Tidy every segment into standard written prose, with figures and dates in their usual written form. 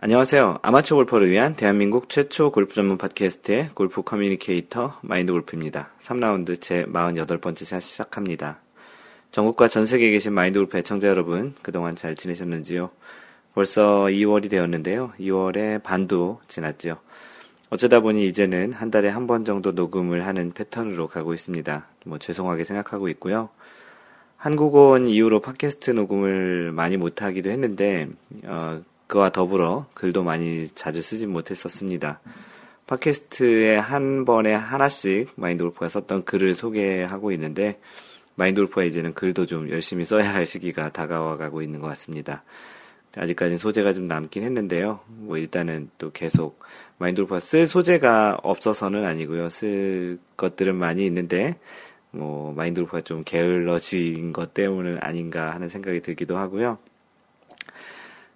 안녕하세요. 아마추어 골퍼를 위한 대한민국 최초 골프 전문 팟캐스트의 골프 커뮤니케이터 마인드골프입니다. 3라운드 제 48번째 샷 시작합니다. 전국과 전세계에 계신 마인드골프 애청자 여러분, 그동안 잘 지내셨는지요? 벌써 2월이 되었는데요. 2월의 반도 지났죠. 어쩌다 보니 이제는 한 달에 한 번 정도 녹음을 하는 패턴으로 가고 있습니다. 죄송하게 생각하고 있고요. 한국온 이후로 팟캐스트 녹음을 많이 못하기도 했는데 그와 더불어 글도 많이 자주 쓰지 못했었습니다. 팟캐스트에 한 번에 하나씩 마인드골프가 썼던 글을 소개하고 있는데 마인드골프가 이제는 글도 좀 열심히 써야 할 시기가 다가와가고 있는 것 같습니다. 아직까지는 소재가 좀 남긴 했는데요. 일단은 또 계속 마인드골프가 쓸 소재가 없어서는 아니고요. 쓸 것들은 많이 있는데 마인드골프가 좀 게을러진 것 때문은 아닌가 하는 생각이 들기도 하고요.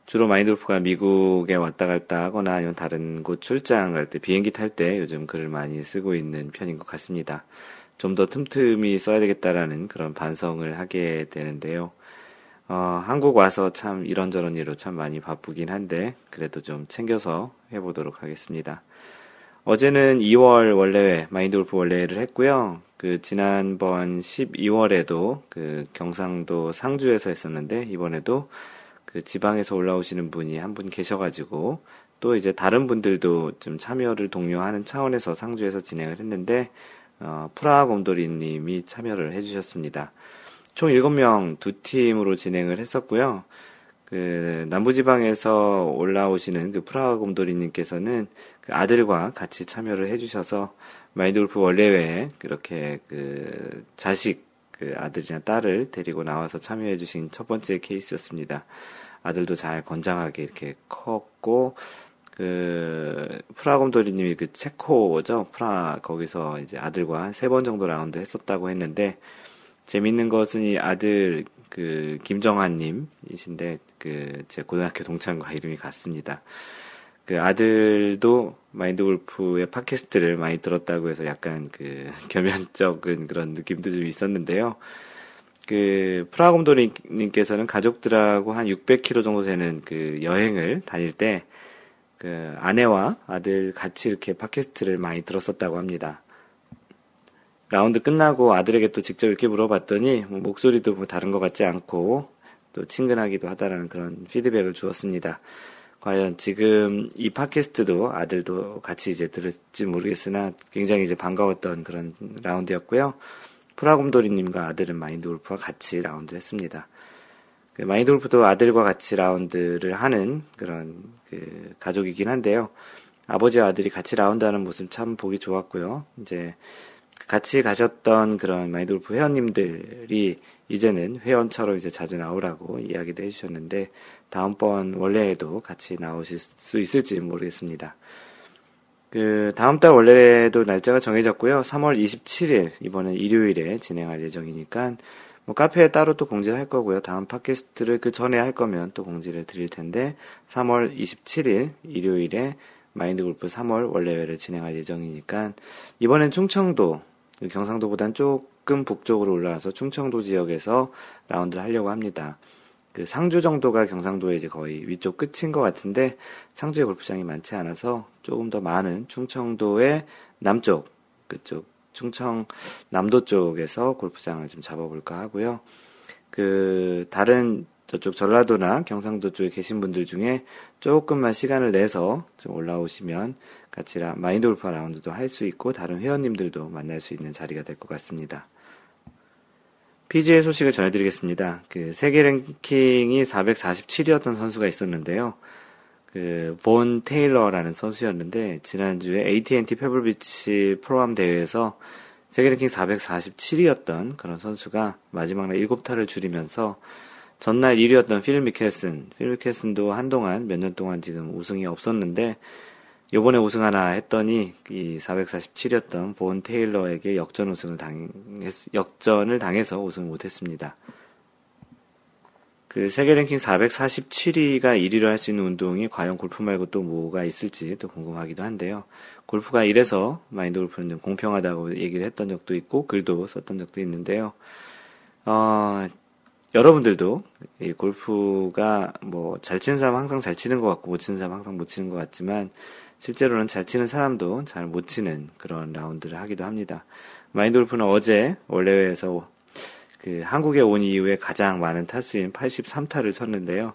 주로 마인드골프가 미국에 왔다 갔다 하거나 아니면 다른 곳 출장 갈 때, 비행기 탈 때 요즘 글을 많이 쓰고 있는 편인 것 같습니다. 좀 더 틈틈이 써야 되겠다라는 그런 반성을 하게 되는데요. 한국 와서 참 이런저런 일로 참 많이 바쁘긴 한데 그래도 좀 챙겨서 해보도록 하겠습니다. 어제는 2월 원래회, 마인드골프 원래회를 했고요. 지난번 12월에도 경상도 상주에서 했었는데 이번에도 지방에서 올라오시는 분이 한 분 계셔가지고 또 이제 다른 분들도 좀 참여를 독려하는 차원에서 상주에서 진행을 했는데 프라하곰돌이 님이 참여를 해주셨습니다. 총 7명 두 팀으로 진행을 했었고요. 남부지방에서 올라오시는 프라하곰돌이 님께서는 아들과 같이 참여를 해주셔서 마인드골프 원래회에 그렇게 자식 아들이나 딸을 데리고 나와서 참여해 주신 첫 번째 케이스였습니다. 아들도 잘 건장하게 이렇게 컸고, 프라곰돌이님이 체코죠? 거기서 이제 아들과 한 3번 정도 라운드 했었다고 했는데, 재밌는 것은 이 아들, 김정환님이신데, 제 고등학교 동창과 이름이 같습니다. 아들도 마인드골프의 팟캐스트를 많이 들었다고 해서 약간 겸연적인 그런 느낌도 좀 있었는데요. 프라하곰돌이님께서는 가족들하고 한 600km 정도 되는 여행을 다닐 때 아내와 아들 같이 이렇게 팟캐스트를 많이 들었었다고 합니다. 라운드 끝나고 아들에게 또 직접 이렇게 물어봤더니 목소리도 다른 것 같지 않고 또 친근하기도 하다라는 그런 피드백을 주었습니다. 과연 지금 이 팟캐스트도 아들도 같이 이제 들을지 모르겠으나 굉장히 이제 반가웠던 그런 라운드였고요. 프라곰돌이님과 아들은 마인드골프와 같이 라운드를 했습니다. 마인드골프도 아들과 같이 라운드를 하는 그런 가족이긴 한데요. 아버지와 아들이 같이 라운드하는 모습 참 보기 좋았고요. 이제 같이 가셨던 그런 마인드골프 회원님들이 이제는 회원처럼 이제 자주 나오라고 이야기도 해주셨는데 다음번 원래에도 같이 나오실 수 있을지 모르겠습니다. 다음 달 원래도 날짜가 정해졌고요. 3월 27일, 이번엔 일요일에 진행할 예정이니까, 카페에 따로 또 공지를 할 거고요. 다음 팟캐스트를 그 전에 할 거면 또 공지를 드릴 텐데, 3월 27일, 일요일에 마인드골프 3월 원래회를 진행할 예정이니까, 이번엔 충청도, 경상도보단 조금 북쪽으로 올라와서 충청도 지역에서 라운드를 하려고 합니다. 상주 정도가 경상도의 이제 거의 위쪽 끝인 것 같은데 상주에 골프장이 많지 않아서 조금 더 많은 충청도의 남쪽, 그쪽 충청남도 쪽에서 골프장을 좀 잡아볼까 하고요. 다른 저쪽 전라도나 경상도 쪽에 계신 분들 중에 조금만 시간을 내서 좀 올라오시면 같이 마인드골프 라운드도 할 수 있고 다른 회원님들도 만날 수 있는 자리가 될 것 같습니다. PGA 소식을 전해드리겠습니다. 세계 랭킹이 447위였던 선수가 있었는데요. 본 테일러라는 선수였는데, 지난주에 AT&T 페블비치 프로암 대회에서 세계 랭킹 447위였던 그런 선수가 마지막 날 7타를 줄이면서 전날 1위였던 필 미켈슨도 한동안 몇 년 동안 지금 우승이 없었는데, 요번에 우승 하나 했더니 이 447이었던 본 테일러에게 역전을 당해서 우승을 못했습니다. 세계 랭킹 447위가 1위로 할 수 있는 운동이 과연 골프 말고 또 뭐가 있을지 또 궁금하기도 한데요. 골프가 이래서 마인드골프는 좀 공평하다고 얘기를 했던 적도 있고 글도 썼던 적도 있는데요. 여러분들도 이 골프가 뭐 잘 치는 사람은 항상 잘 치는 것 같고 못 치는 사람은 항상 못 치는 것 같지만 실제로는 잘 치는 사람도 잘 못 치는 그런 라운드를 하기도 합니다. 마인드골프는 어제 원래회에서 그 한국에 온 이후에 가장 많은 타수인 83타를 쳤는데요.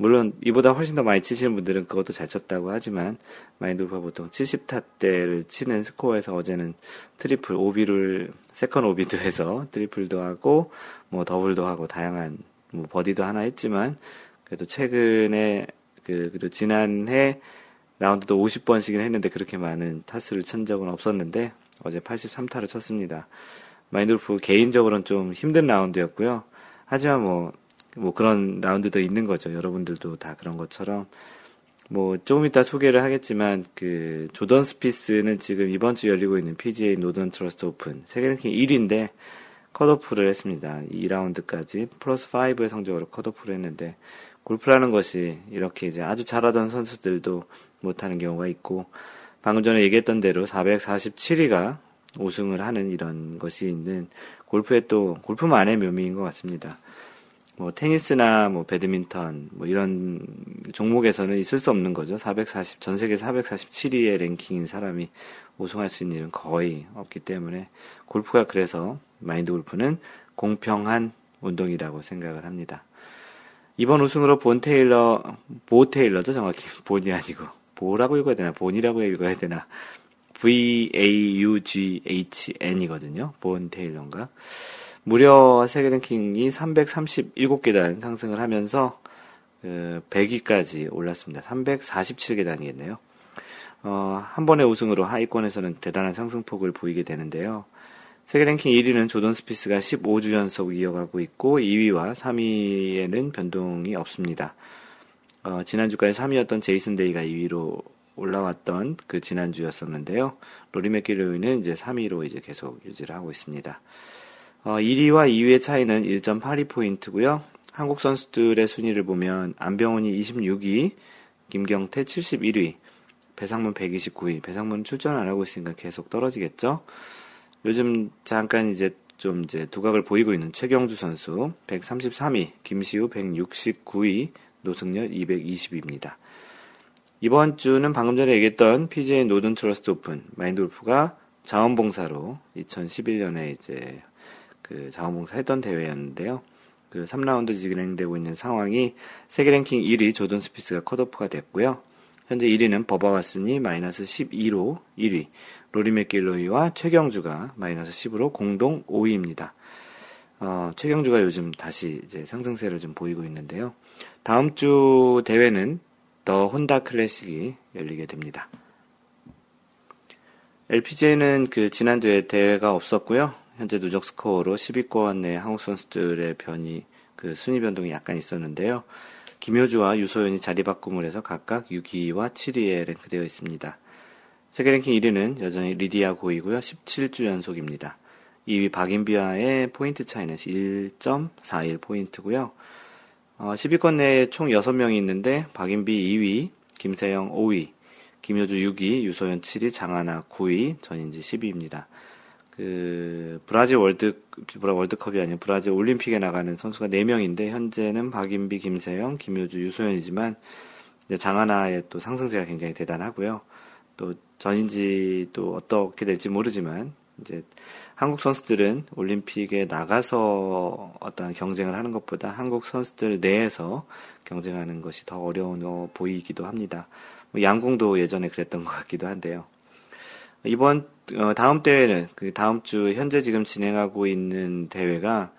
물론 이보다 훨씬 더 많이 치시는 분들은 그것도 잘 쳤다고 하지만 마인드골프가 보통 70타대를 치는 스코어에서 어제는 트리플 오비를 세컨 오비도 해서 트리플도 하고 뭐 더블도 하고 다양한 뭐 버디도 하나 했지만 그래도 최근에 그래도 지난해 라운드도 50번씩이나 했는데 그렇게 많은 타수를 친 적은 없었는데 어제 83타를 쳤습니다. 마인드골프 개인적으로는 좀 힘든 라운드였고요. 하지만 뭐 그런 라운드도 있는 거죠. 여러분들도 다 그런 것처럼 뭐 조금 이따 소개를 하겠지만 그 조던 스피스는 지금 이번 주 열리고 있는 PGA 노던트러스트 오픈 세계 랭킹 1위인데 컷오프를 했습니다. 2라운드까지 플러스 5의 성적으로 컷오프를 했는데 골프라는 것이 이렇게 이제 아주 잘하던 선수들도 못하는 경우가 있고 방금 전에 얘기했던 대로 447위가 우승을 하는 이런 것이 있는 골프의 또 골프만의 묘미인 것 같습니다. 뭐 테니스나 뭐 배드민턴 뭐 이런 종목에서는 있을 수 없는 거죠. 440 전 세계 447위의 랭킹인 사람이 우승할 수 있는 일은 거의 없기 때문에 골프가 그래서 마인드 골프는 공평한 운동이라고 생각을 합니다. 이번 우승으로 본 테일러죠. 정확히 본이 아니고 보라고 읽어야 되나 본이라고 읽어야 되나 VAUGHN 이거든요. 본 테일러인가. 무려 세계 랭킹이 337계단 상승을 하면서 100위까지 올랐습니다. 347계단이겠네요. 한 번의 우승으로 하위권에서는 대단한 상승폭을 보이게 되는데요. 세계 랭킹 1위는 조던 스피스가 15주 연속 이어가고 있고 2위와 3위에는 변동이 없습니다. 지난주까지 3위였던 제이슨 데이가 2위로 올라왔던 그 지난주였었는데요. 로리 맥길로이는 이제 3위로 이제 계속 유지를 하고 있습니다. 1위와 2위의 차이는 1.82포인트고요. 한국 선수들의 순위를 보면 안병훈이 26위, 김경태 71위, 배상문 129위. 배상문은 출전 안 하고 있으니까 계속 떨어지겠죠. 요즘 잠깐 이제 좀 이제 두각을 보이고 있는 최경주 선수 133위, 김시우 169위, 노승열 220위입니다. 이번 주는 방금 전에 얘기했던 PGA 노던 트러스트 오픈 마인드골프가 자원봉사로 2011년에 이제 그 자원봉사 했던 대회였는데요. 그 3라운드 진행되고 있는 상황이 세계 랭킹 1위 조던 스피스가 컷오프가 됐고요. 현재 1위는 버바 왓슨이 마이너스 12로 1위, 로리 맥길로이와 최경주가 마이너스 10으로 공동 5위입니다. 최경주가 요즘 다시 이제 상승세를 좀 보이고 있는데요. 다음 주 대회는 더 혼다 클래식이 열리게 됩니다. LPGA는 그 지난주에 대회가 없었고요. 현재 누적 스코어로 10위권 내 한국 선수들의 순위 변동이 약간 있었는데요. 김효주와 유소연이 자리 바꿈을 해서 각각 6위와 7위에 랭크되어 있습니다. 세계 랭킹 1위는 여전히 리디아 고이고요. 17주 연속입니다. 2위 박인비와의 포인트 차이는 1.41포인트고요. 10위권 내에 총 6명이 있는데 박인비 2위, 김세영 5위, 김효주 6위, 유소연 7위, 장하나 9위, 전인지 10위입니다. 브라질 월드컵이 아니라 브라질 올림픽에 나가는 선수가 4명인데 현재는 박인비, 김세영, 김효주, 유소연이지만 이제 장하나의 또 상승세가 굉장히 대단하고요. 또 전인지 또 어떻게 될지 모르지만 이제 한국 선수들은 올림픽에 나가서 어떤 경쟁을 하는 것보다 한국 선수들 내에서 경쟁하는 것이 더 어려워 보이기도 합니다. 양궁도 예전에 그랬던 것 같기도 한데요. 다음 대회는, 다음 주, 현재 지금 진행하고 있는 대회가,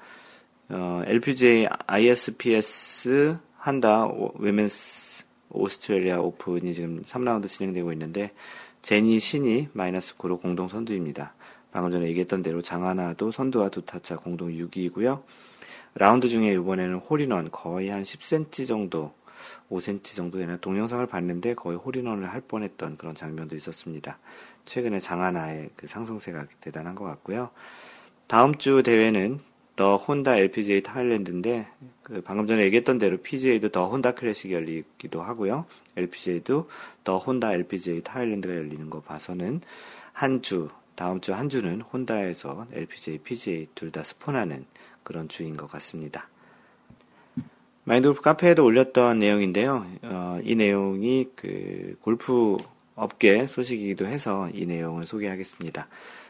LPGA ISPS 한다, 웨멘스 오스트레일리아 오픈이 지금 3라운드 진행되고 있는데, 제니 신이 마이너스 9로 공동 선두입니다. 방금 전에 얘기했던 대로 장하나도 선두와 2타차 공동 6위이고요. 라운드 중에 이번에는 홀인원 거의 한 10cm 정도, 5cm 정도 되는 동영상을 봤는데 거의 홀인원을 할 뻔했던 그런 장면도 있었습니다. 최근에 장하나의 그 상승세가 대단한 것 같고요. 다음 주 대회는 더 혼다 LPGA 타일랜드인데 방금 전에 얘기했던 대로 PGA도 더 혼다 클래식이 열리기도 하고요. LPGA도 더 혼다 LPGA 타일랜드가 열리는 거 봐서는 다음 주 한 주는 혼다에서 LPGA, PGA 둘 다 스폰하는 그런 주인 것 같습니다. 마인드골프 카페에도 올렸던 내용인데요. 이 내용이 그 골프 업계 소식이기도 해서 이 내용을 소개하겠습니다.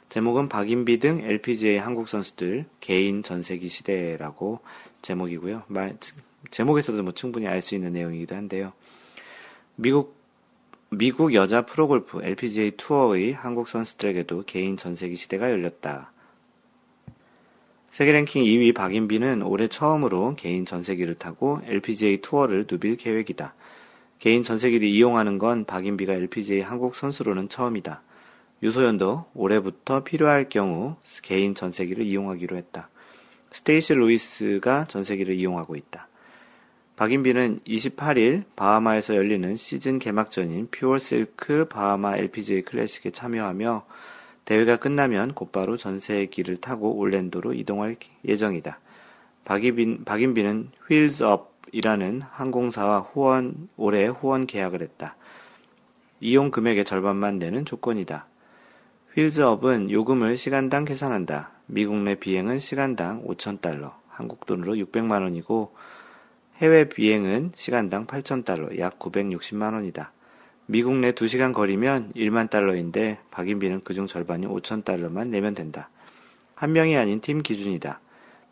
제목은 박인비 등 LPGA 한국 선수들 개인 전세기 시대라고 제목이고요. 제목에서도 뭐 충분히 알 수 있는 내용이기도 한데요. 미국 여자 프로골프 LPGA 투어의 한국 선수들에게도 개인 전세기 시대가 열렸다. 세계 랭킹 2위 박인비는 올해 처음으로 개인 전세기를 타고 LPGA 투어를 누빌 계획이다. 개인 전세기를 이용하는 건 박인비가 LPGA 한국 선수로는 처음이다. 유소연도 올해부터 필요할 경우 개인 전세기를 이용하기로 했다. 스테이시 루이스가 전세기를 이용하고 있다. 박인비는 28일 바하마에서 열리는 시즌 개막전인 퓨어실크 바하마 LPGA 클래식에 참여하며 대회가 끝나면 곧바로 전세기를 타고 올랜도로 이동할 예정이다. 박인비는 휠즈업이라는 항공사와 올해 후원 계약을 했다. 이용 금액의 절반만 내는 조건이다. 휠즈업은 요금을 시간당 계산한다. 미국 내 비행은 시간당 5,000달러, 한국 돈으로 600만원이고 해외 비행은 시간당 8,000달러, 약 960만원이다. 미국 내 2시간 거리면 1만 달러인데 박인비는 그중 절반인 5,000달러만 내면 된다. 한 명이 아닌 팀 기준이다.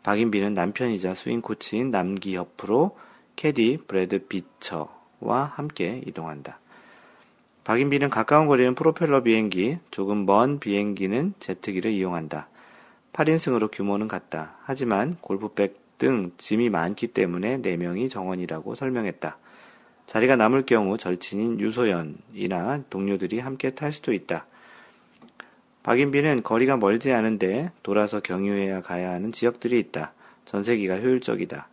박인비는 남편이자 스윙 코치인 남기협 프로, 캐디 브래드 비처와 함께 이동한다. 박인비는 가까운 거리는 프로펠러 비행기, 조금 먼 비행기는 제트기를 이용한다. 8인승으로 규모는 같다. 하지만 골프백 등 짐이 많기 때문에 4명이 정원이라고 설명했다. 자리가 남을 경우 절친인 유소연이나 동료들이 함께 탈 수도 있다. 박인비는 거리가 멀지 않은데 돌아서 경유해야 가야 하는 지역들이 있다. 전세기가 효율적이다.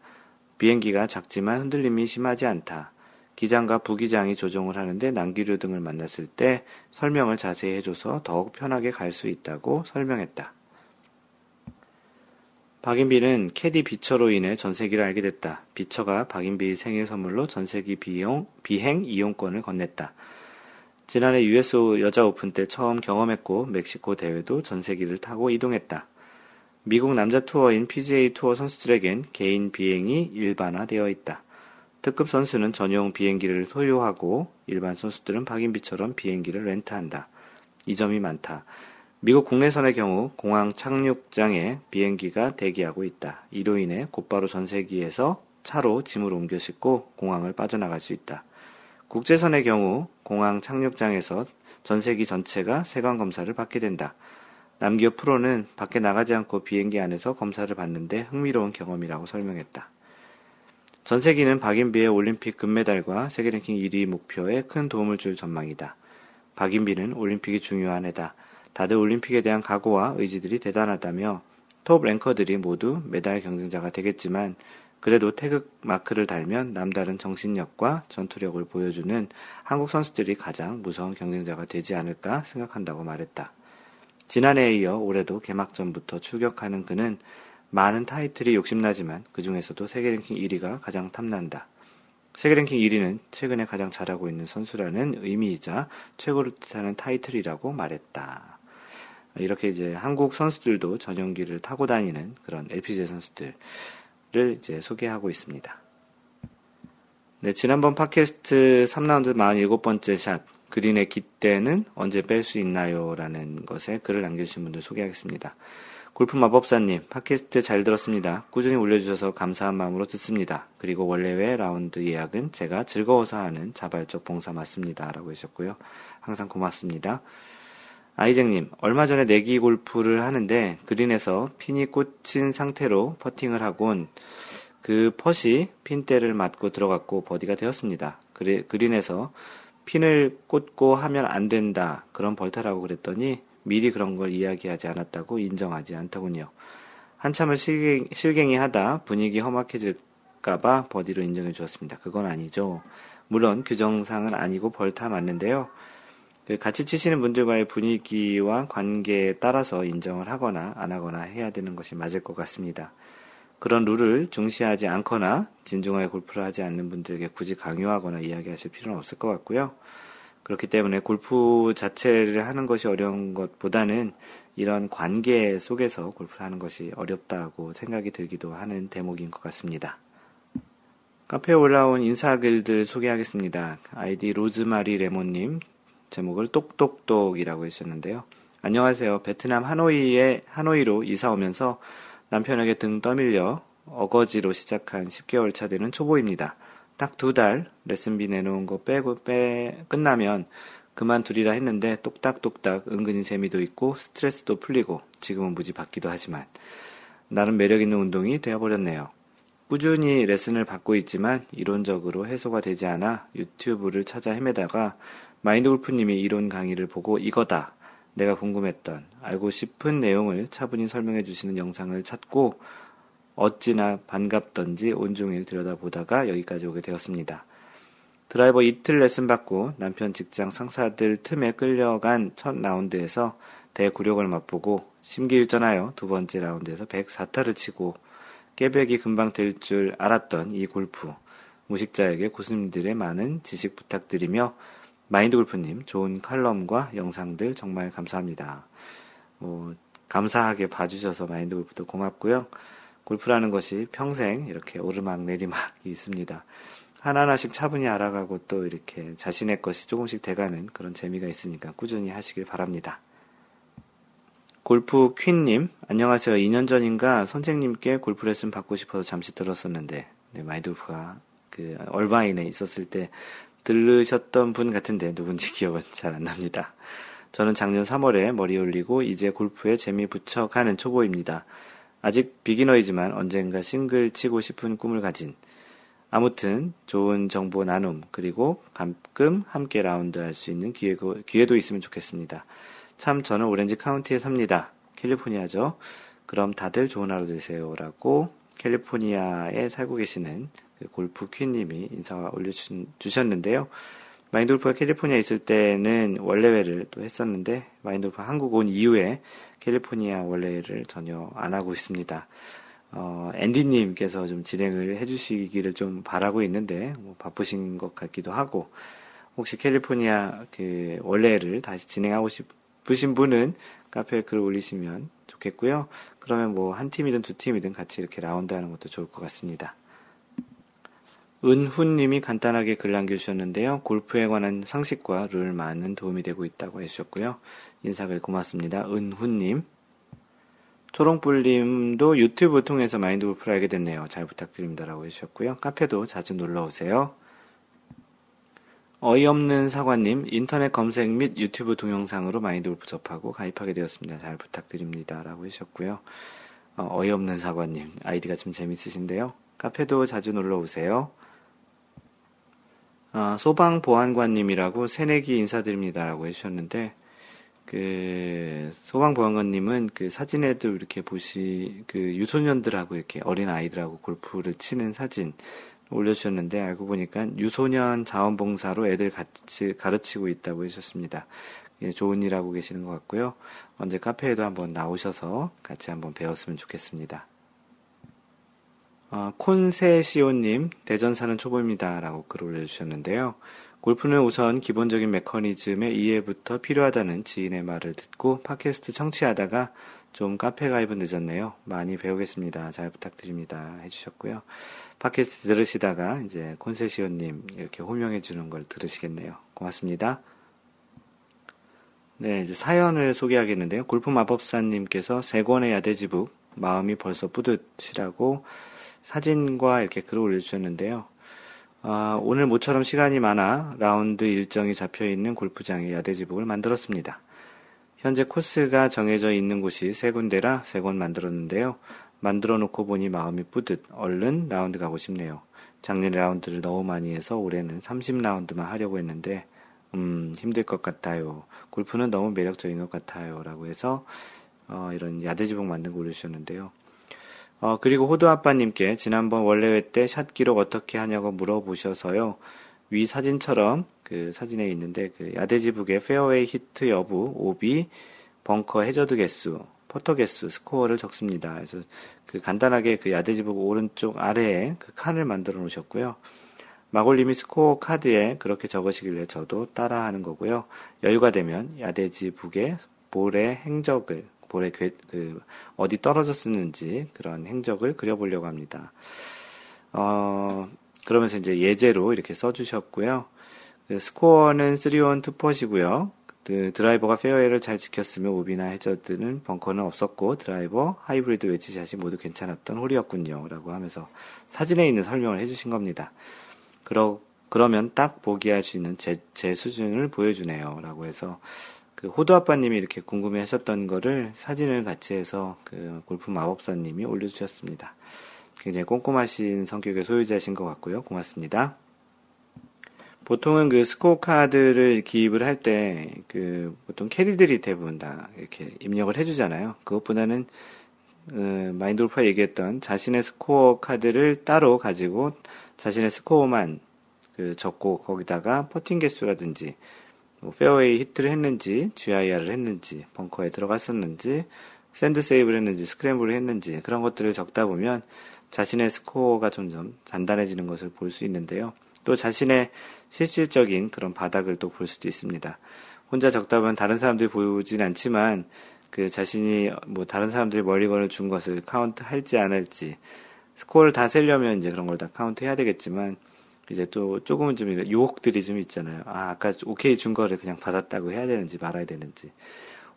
비행기가 작지만 흔들림이 심하지 않다. 기장과 부기장이 조종을 하는데 난기류 등을 만났을 때 설명을 자세히 해줘서 더욱 편하게 갈 수 있다고 설명했다. 박인비는 캐디 비처로 인해 전세기를 알게 됐다. 비처가 박인비의 생일 선물로 전세기 비행 이용권을 건넸다. 지난해 US 여자 오픈 때 처음 경험했고 멕시코 대회도 전세기를 타고 이동했다. 미국 남자 투어인 PGA 투어 선수들에겐 개인 비행이 일반화되어 있다. 특급 선수는 전용 비행기를 소유하고 일반 선수들은 박인비처럼 비행기를 렌트한다. 이 점이 많다. 미국 국내선의 경우 공항 착륙장에 비행기가 대기하고 있다. 이로 인해 곧바로 전세기에서 차로 짐을 옮겨 싣고 공항을 빠져나갈 수 있다. 국제선의 경우 공항 착륙장에서 전세기 전체가 세관 검사를 받게 된다. 남기호 프로는 밖에 나가지 않고 비행기 안에서 검사를 받는데 흥미로운 경험이라고 설명했다. 전세기는 박인비의 올림픽 금메달과 세계 랭킹 1위 목표에 큰 도움을 줄 전망이다. 박인비는 올림픽이 중요한 해다. 다들 올림픽에 대한 각오와 의지들이 대단하다며 톱 랭커들이 모두 메달 경쟁자가 되겠지만 그래도 태극 마크를 달면 남다른 정신력과 전투력을 보여주는 한국 선수들이 가장 무서운 경쟁자가 되지 않을까 생각한다고 말했다. 지난해에 이어 올해도 개막전부터 출격하는 그는 많은 타이틀이 욕심나지만 그 중에서도 세계 랭킹 1위가 가장 탐난다. 세계 랭킹 1위는 최근에 가장 잘하고 있는 선수라는 의미이자 최고를 뜻하는 타이틀이라고 말했다. 이렇게 이제 한국 선수들도 전용기를 타고 다니는 그런 LPGA 선수들을 이제 소개하고 있습니다. 네, 지난번 팟캐스트 3라운드 47번째 샷, 그린의 깃대는 언제 뺄 수 있나요? 라는 것에 글을 남겨주신 분들 소개하겠습니다. 골프 마법사님, 팟캐스트 잘 들었습니다. 꾸준히 올려주셔서 감사한 마음으로 듣습니다. 그리고 원래외 라운드 예약은 제가 즐거워서 하는 자발적 봉사 맞습니다. 라고 하셨고요. 항상 고맙습니다. 아이쟁님, 얼마 전에 내기 골프를 하는데 그린에서 핀이 꽂힌 상태로 퍼팅을 하곤 그 펫이 핀대를 맞고 들어갔고 버디가 되었습니다. 그린에서 핀을 꽂고 하면 안 된다. 그런 벌타라고 그랬더니 미리 그런 걸 이야기하지 않았다고 인정하지 않더군요. 한참을 실갱이 하다 분위기 험악해질까봐 버디로 인정해 주었습니다. 그건 아니죠. 물론 규정상은 아니고 벌타 맞는데요. 같이 치시는 분들과의 분위기와 관계에 따라서 인정을 하거나 안 하거나 해야 되는 것이 맞을 것 같습니다. 그런 룰을 중시하지 않거나 진중하게 골프를 하지 않는 분들에게 굳이 강요하거나 이야기하실 필요는 없을 것 같고요. 그렇기 때문에 골프 자체를 하는 것이 어려운 것보다는 이런 관계 속에서 골프를 하는 것이 어렵다고 생각이 들기도 하는 대목인 것 같습니다. 카페에 올라온 인사글들 소개하겠습니다. 아이디 로즈마리 레몬님, 제목을 똑똑똑이라고 해주셨는데요. 안녕하세요. 베트남 하노이로 이사오면서 남편에게 등 떠밀려 어거지로 시작한 10개월 차 되는 초보입니다. 딱 2달 레슨비 내놓은 거 끝나면 그만두리라 했는데 똑딱똑딱 은근히 재미도 있고 스트레스도 풀리고 지금은 무지 받기도 하지만 나름 매력있는 운동이 되어버렸네요. 꾸준히 레슨을 받고 있지만 이론적으로 해소가 되지 않아 유튜브를 찾아 헤매다가 마인드골프님이 이론 강의를 보고 이거다, 내가 궁금했던, 알고 싶은 내용을 차분히 설명해 주시는 영상을 찾고 어찌나 반갑던지 온종일 들여다보다가 여기까지 오게 되었습니다. 드라이버 이틀 레슨 받고 남편 직장 상사들 틈에 끌려간 첫 라운드에서 대구력을 맛보고 심기일전하여 두 번째 라운드에서 104타를 치고 깨백이 금방 될 줄 알았던 이 골프, 무식자에게 고수님들의 많은 지식 부탁드리며 마인드골프님 좋은 칼럼과 영상들 정말 감사합니다. 감사하게 봐주셔서 마인드골프도 고맙고요. 골프라는 것이 평생 이렇게 오르막 내리막이 있습니다. 하나하나씩 차분히 알아가고 또 이렇게 자신의 것이 조금씩 돼가는 그런 재미가 있으니까 꾸준히 하시길 바랍니다. 골프 퀸님, 안녕하세요. 2년 전인가 선생님께 골프 레슨 받고 싶어서 잠시 들었었는데, 네, 마인드골프가 그 얼바인에 있었을 때 들으셨던 분 같은데 누군지 기억은 잘 안 납니다. 저는 작년 3월에 머리 올리고 이제 골프에 재미 붙여가는 초보입니다. 아직 비기너이지만 언젠가 싱글 치고 싶은 꿈을 가진, 아무튼 좋은 정보 나눔 그리고 가끔 함께 라운드 할 수 있는 기회도 있으면 좋겠습니다. 참 저는 오렌지 카운티에 삽니다. 캘리포니아죠. 그럼 다들 좋은 하루 되세요. 라고 캘리포니아에 살고 계시는 골프 퀸님이 인사 올려주셨는데요. 마인드골프가 캘리포니아에 있을 때는 원래회를 또 했었는데 마인드골프 한국 온 이후에 캘리포니아 원래회를 전혀 안 하고 있습니다. 앤디님께서 좀 진행을 해주시기를 좀 바라고 있는데 바쁘신 것 같기도 하고, 혹시 캘리포니아 그 원래회를 다시 진행하고 싶으신 분은 카페에 글을 올리시면 좋겠고요. 그러면 한 팀이든 두 팀이든 같이 이렇게 라운드하는 것도 좋을 것 같습니다. 은훈님이 간단하게 글 남겨주셨는데요. 골프에 관한 상식과 룰 많은 도움이 되고 있다고 해주셨고요. 인사글 고맙습니다. 은훈님. 초롱뿔님도 유튜브 통해서 마인드골프를 알게 됐네요. 잘 부탁드립니다라고 해주셨고요. 카페도 자주 놀러오세요. 어이없는 사과님, 인터넷 검색 및 유튜브 동영상으로 마인드골프 접하고 가입하게 되었습니다. 잘 부탁드립니다라고 해주셨고요. 어이없는 사과님, 아이디가 좀 재밌으신데요. 카페도 자주 놀러오세요. 소방보안관님이라고 새내기 인사드립니다라고 해주셨는데, 소방보안관님은 사진에도 이렇게 유소년들하고 이렇게 어린 아이들하고 골프를 치는 사진 올려주셨는데, 알고 보니까 유소년 자원봉사로 애들 같이 가르치고 있다고 해주셨습니다. 예, 좋은 일 하고 계시는 것 같고요. 언제 카페에도 한번 나오셔서 같이 한번 배웠으면 좋겠습니다. 콘세시오님, 대전 사는 초보입니다. 라고 글을 올려주셨는데요. 골프는 우선 기본적인 메커니즘의 이해부터 필요하다는 지인의 말을 듣고 팟캐스트 청취하다가 좀 카페 가입은 늦었네요. 많이 배우겠습니다. 잘 부탁드립니다. 해주셨고요. 팟캐스트 들으시다가 이제 콘세시오님 이렇게 호명해주는 걸 들으시겠네요. 고맙습니다. 네, 이제 사연을 소개하겠는데요. 골프 마법사님께서 세 권의 야대지북, 마음이 벌써 뿌듯이라고 사진과 이렇게 글을 올려주셨는데요. 오늘 모처럼 시간이 많아 라운드 일정이 잡혀있는 골프장의 야대지북을 만들었습니다. 현재 코스가 정해져 있는 곳이 세 군데라 세 권 만들었는데요. 만들어 놓고 보니 마음이 뿌듯, 얼른 라운드 가고 싶네요. 작년에 라운드를 너무 많이 해서 올해는 30라운드만 하려고 했는데 힘들 것 같아요. 골프는 너무 매력적인 것 같아요. 라고 해서 이런 야대지북 만든 거 올려주셨는데요. 그리고 호두아빠님께 지난번 원래회 때 샷 기록 어떻게 하냐고 물어보셔서요. 위 사진처럼 사진에 있는데 야대지북의 페어웨이 히트 여부, 오비, 벙커 해저드 개수, 퍼터 개수, 스코어를 적습니다. 그래서 간단하게 야대지북 오른쪽 아래에 칸을 만들어 놓으셨고요. 마골님이 스코어 카드에 그렇게 적으시길래 저도 따라하는 거고요. 여유가 되면 야대지북의 볼의 행적을, 볼에 어디 떨어졌었는지 그런 행적을 그려보려고 합니다. 그러면서 이제 예제로 이렇게 써주셨고요. 스코어는 3온 2펫이고요. 드라이버가 페어웨이를 잘 지켰으며 오비나 해저드는 벙커는 없었고 드라이버, 하이브리드, 웨지샷이 모두 괜찮았던 홀이었군요. 라고 하면서 사진에 있는 설명을 해주신 겁니다. 그러면 딱 보기할 수 있는 제 수준을 보여주네요. 라고 해서 그 호두아빠님이 이렇게 궁금해 하셨던 거를 사진을 같이 해서 그 골프 마법사님이 올려주셨습니다. 굉장히 꼼꼼하신 성격의 소유자신 것 같고요. 고맙습니다. 보통은 그 스코어 카드를 기입을 할 때 그 보통 캐디들이 대부분 다 이렇게 입력을 해주잖아요. 그것보다는 마인드골프가 얘기했던 자신의 스코어 카드를 따로 가지고 자신의 스코어만 그 적고 거기다가 퍼팅 개수라든지 뭐 페어웨이 히트를 했는지 GIR을 했는지 벙커에 들어갔었는지 샌드 세이브를 했는지 스크램블을 했는지 그런 것들을 적다 보면 자신의 스코어가 점점 단단해지는 것을 볼 수 있는데요. 또 자신의 실질적인 그런 바닥을 또 볼 수도 있습니다. 혼자 적다 보면 다른 사람들이 보이진 않지만 그 자신이 뭐 다른 사람들이 멀리건을 준 것을 카운트 할지 안 할지 스코어를 다 세려면 이제 그런 걸 다 카운트 해야 되겠지만 이제 또 조금은 좀 유혹들이 좀 있잖아요. 아, 아까 오케이 준 거를 그냥 받았다고 해야 되는지 말아야 되는지.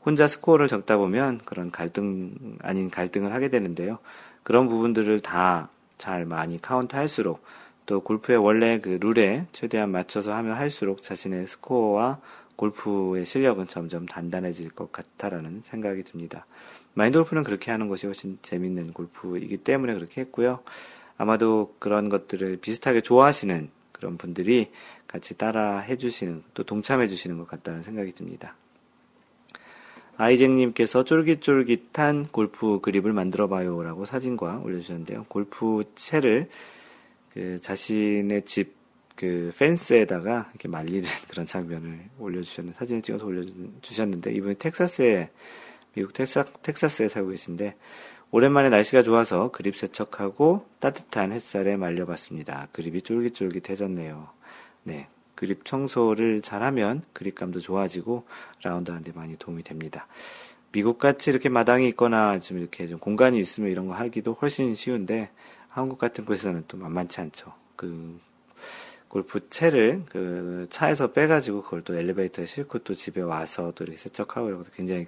혼자 스코어를 적다 보면 그런 갈등 아닌 갈등을 하게 되는데요. 그런 부분들을 다 잘 많이 카운트 할수록 또 골프의 원래 그 룰에 최대한 맞춰서 하면 할수록 자신의 스코어와 골프의 실력은 점점 단단해질 것 같다라는 생각이 듭니다. 마인드골프는 그렇게 하는 것이 훨씬 재밌는 골프이기 때문에 그렇게 했고요. 아마도 그런 것들을 비슷하게 좋아하시는 그런 분들이 같이 따라 해주시는 또 동참해 주시는 것 같다는 생각이 듭니다. 아이잭님께서 쫄깃쫄깃한 골프 그립을 만들어봐요 라고 사진과 올려주셨는데요. 골프 채를 그 자신의 집 그 펜스에다가 이렇게 말리는 그런 장면을 올려주셨는 사진을 찍어서 올려주셨는데 이분이 미국 텍사스에 살고 계신데 오랜만에 날씨가 좋아서 그립 세척하고 따뜻한 햇살에 말려봤습니다. 그립이 쫄깃쫄깃해졌네요. 네, 그립 청소를 잘하면 그립감도 좋아지고 라운드하는데 많이 도움이 됩니다. 미국같이 이렇게 마당이 있거나 좀 이렇게 좀 공간이 있으면 이런 거 하기도 훨씬 쉬운데 한국 같은 곳에서는 또 만만치 않죠. 그 골프 채를 그 차에서 빼가지고 그걸 또 엘리베이터에 싣고 또 집에 와서 또 이렇게 세척하고 이러고 굉장히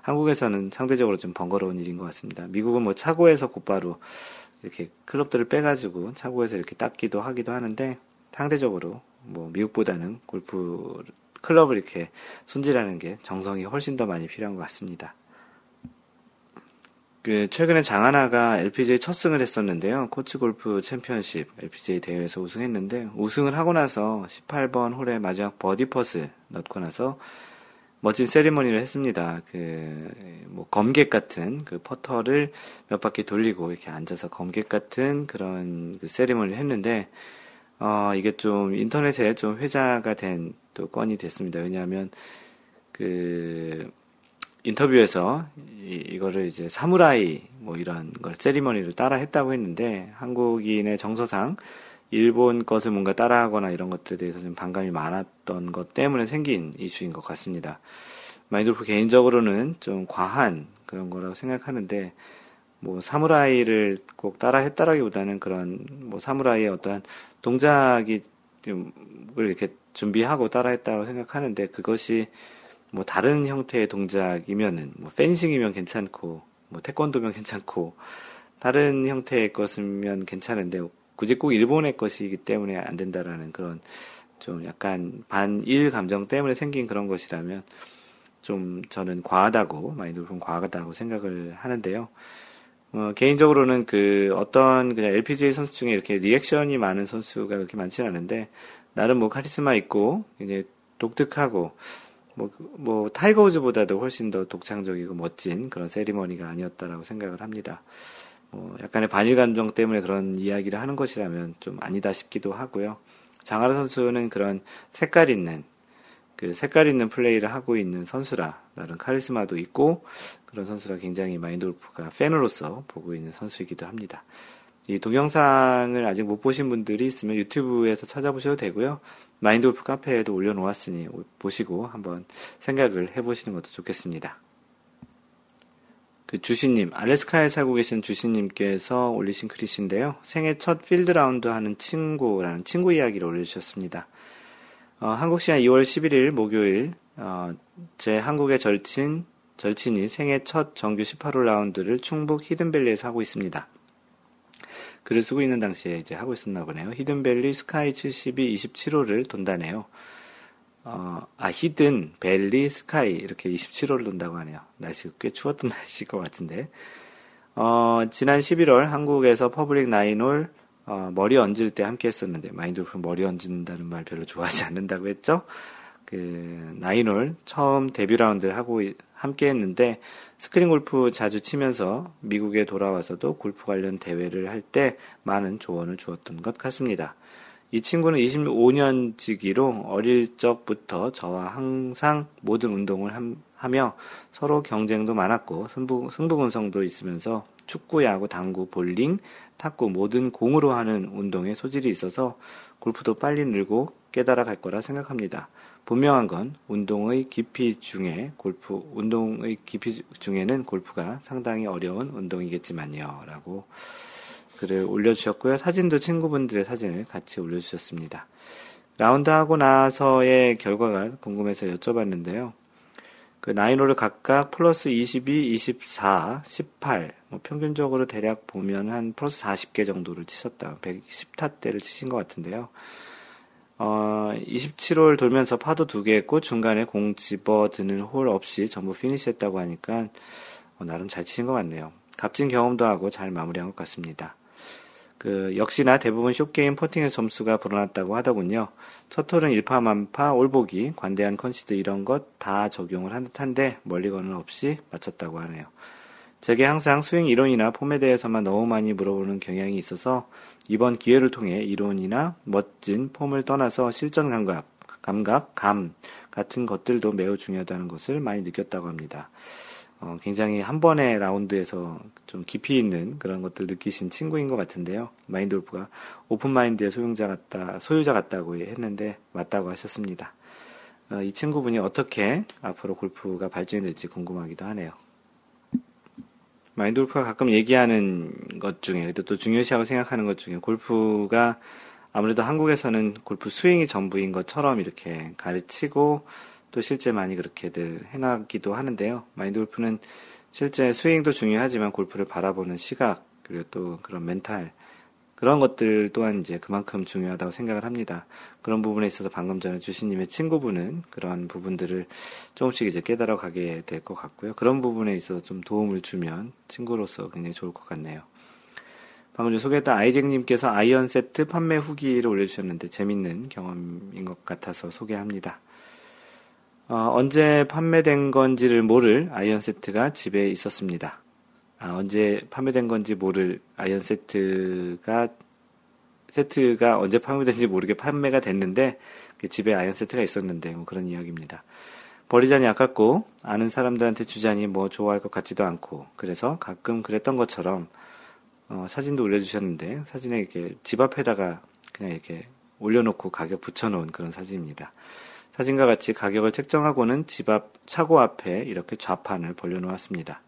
한국에서는 상대적으로 좀 번거로운 일인 것 같습니다. 미국은 뭐 차고에서 곧바로 이렇게 클럽들을 빼가지고 차고에서 이렇게 닦기도 하기도 하는데 상대적으로 뭐 미국보다는 골프 클럽을 이렇게 손질하는 게 정성이 훨씬 더 많이 필요한 것 같습니다. 그 최근에 장하나가 LPGA 첫 승을 했었는데요. 코치 골프 챔피언십 LPGA 대회에서 우승했는데 우승을 하고 나서 18번 홀에 마지막 버디 펫을 넣고 나서 멋진 세리머니를 했습니다. 그 뭐 검객 같은 그 퍼터를 몇 바퀴 돌리고 이렇게 앉아서 검객 같은 그런 그 세리머니를 했는데 이게 좀 인터넷에 좀 회자가 된 또 건이 됐습니다. 왜냐하면 그 인터뷰에서 이거를 이제 사무라이 뭐 이런 걸 세리머니를 따라 했다고 했는데 한국인의 정서상 일본 것을 뭔가 따라하거나 이런 것들에 대해서 좀 반감이 많았던 것 때문에 생긴 이슈인 것 같습니다. 마인드골프 개인적으로는 좀 과한 그런 거라고 생각하는데 뭐 사무라이를 꼭 따라 했다라기보다는 그런 뭐 사무라이의 어떠한 동작이 좀 이렇게 준비하고 따라 했다고 생각하는데 그것이 뭐 다른 형태의 동작이면은 뭐 펜싱이면 괜찮고 뭐 태권도면 괜찮고 다른 형태의 것이면 괜찮은데 굳이 꼭 일본의 것이기 때문에 안 된다라는 그런 좀 약간 반일 감정 때문에 생긴 그런 것이라면 좀 저는 과하다고 마인드골프는 과하다고 생각을 하는데요. 개인적으로는 그 어떤 그냥 LPGA 선수 중에 이렇게 리액션이 많은 선수가 그렇게 많지는 않은데 나름 뭐 카리스마 있고 이제 독특하고 뭐 타이거 우즈보다도 훨씬 더 독창적이고 멋진 그런 세리머니가 아니었다라고 생각을 합니다. 뭐 약간의 반일 감정 때문에 그런 이야기를 하는 것이라면 좀 아니다 싶기도 하고요. 장하나 선수는 그런 색깔 있는 플레이를 하고 있는 선수라 나름 카리스마도 있고 그런 선수라 굉장히 마인드골프가 팬으로서 보고 있는 선수이기도 합니다. 이 동영상을 아직 못 보신 분들이 있으면 유튜브에서 찾아보셔도 되고요. 마인드골프 카페에도 올려놓았으니 보시고 한번 생각을 해보시는 것도 좋겠습니다. 그 주시님, 알래스카에 살고 계신 주시님께서 올리신 글이신데요. 생애 첫 필드라운드 하는 친구라는 친구 이야기를 올려주셨습니다. 한국시간 2월 11일 목요일 제 한국의 절친이 생애 첫 정규 18홀 라운드를 충북 히든밸리에서 하고 있습니다. 글을 쓰고 있는 당시에 이제 하고 있었나 보네요. 히든밸리 스카이 72 27홀을 돈다네요. 히든밸리 스카이 이렇게 27홀을 돈다고 하네요. 날씨가 꽤 추웠던 날씨일 것 같은데. 지난 11월 한국에서 퍼블릭 9홀 머리 얹을 때 함께 했었는데, 마인드골프 머리 얹는다는 말 별로 좋아하지 않는다고 했죠. 그 9홀 처음 데뷔 라운드를 하고 함께 했는데, 스크린 골프 자주 치면서 미국에 돌아와서도 골프 관련 대회를 할 때 많은 조언을 주었던 것 같습니다. 이 친구는 25년지기로 어릴 적부터 저와 항상 모든 운동을 하며 서로 경쟁도 많았고 승부군성도 있으면서 축구, 야구, 당구, 볼링, 탁구 모든 공으로 하는 운동에 소질이 있어서 골프도 빨리 늘고 깨달아갈 거라 생각합니다. 분명한 건 운동의 깊이 중에는 골프가 상당히 어려운 운동이겠지만요. 라고 글을 올려주셨고요. 사진도 친구분들의 사진을 같이 올려주셨습니다. 라운드하고 나서의 결과가 궁금해서 여쭤봤는데요. 그 9홀을 각각 플러스 22, 24, 18, 뭐 평균적으로 대략 보면 한 플러스 40개 정도를 치셨다. 110타대를 치신 것 같은데요. 27홀 돌면서 파도 2개 했고 중간에 공 집어드는 홀 없이 전부 피니시했다고 하니까 나름 잘 치신 것 같네요. 값진 경험도 하고 잘 마무리한 것 같습니다. 그 역시나 대부분 숏게임 퍼팅에서 점수가 불어났다고 하더군요. 첫 홀은 1파 만파, 올보기, 관대한 컨시드 이런 것 다 적용을 한 듯한데 멀리건은 없이 마쳤다고 하네요. 제게 항상 스윙 이론이나 폼에 대해서만 너무 많이 물어보는 경향이 있어서 이번 기회를 통해 이론이나 멋진 폼을 떠나서 실전 감각, 감 같은 것들도 매우 중요하다는 것을 많이 느꼈다고 합니다. 굉장히 한 번의 라운드에서 좀 깊이 있는 그런 것들 느끼신 친구인 것 같은데요. 마인드골프가 오픈마인드의 소유자 같다고 했는데 맞다고 하셨습니다. 이 친구분이 어떻게 앞으로 골프가 발전이 될지 궁금하기도 하네요. 마인드골프가 가끔 얘기하는 것 중에 또 중요시하고 생각하는 것 중에 골프가 아무래도 한국에서는 골프 스윙이 전부인 것처럼 이렇게 가르치고 또 실제 많이 그렇게들 행하기도 하는데요. 마인드골프는 실제 스윙도 중요하지만 골프를 바라보는 시각 그리고 또 그런 멘탈 그런 것들 또한 이제 그만큼 중요하다고 생각을 합니다. 그런 부분에 있어서 방금 전에 주시님의 친구분은 그런 부분들을 조금씩 이제 깨달아 가게 될 것 같고요. 그런 부분에 있어서 좀 도움을 주면 친구로서 굉장히 좋을 것 같네요. 방금 전에 소개했던 아이잭님께서 아이언 세트 판매 후기를 올려주셨는데 재밌는 경험인 것 같아서 소개합니다. 언제 판매된 건지를 모를 아이언 세트가 집에 있었습니다. 언제 판매된 건지 모를 아이언 세트가 언제 판매된지 모르게 판매가 됐는데 집에 아이언 세트가 있었는데 뭐 그런 이야기입니다. 버리자니 아깝고 아는 사람들한테 주자니 뭐 좋아할 것 같지도 않고 그래서 가끔 그랬던 것처럼 사진도 올려주셨는데 사진에 이렇게 집 앞에다가 그냥 이렇게 올려놓고 가격 붙여놓은 그런 사진입니다. 사진과 같이 가격을 책정하고는 집 앞 차고 앞에 이렇게 좌판을 벌려놓았습니다.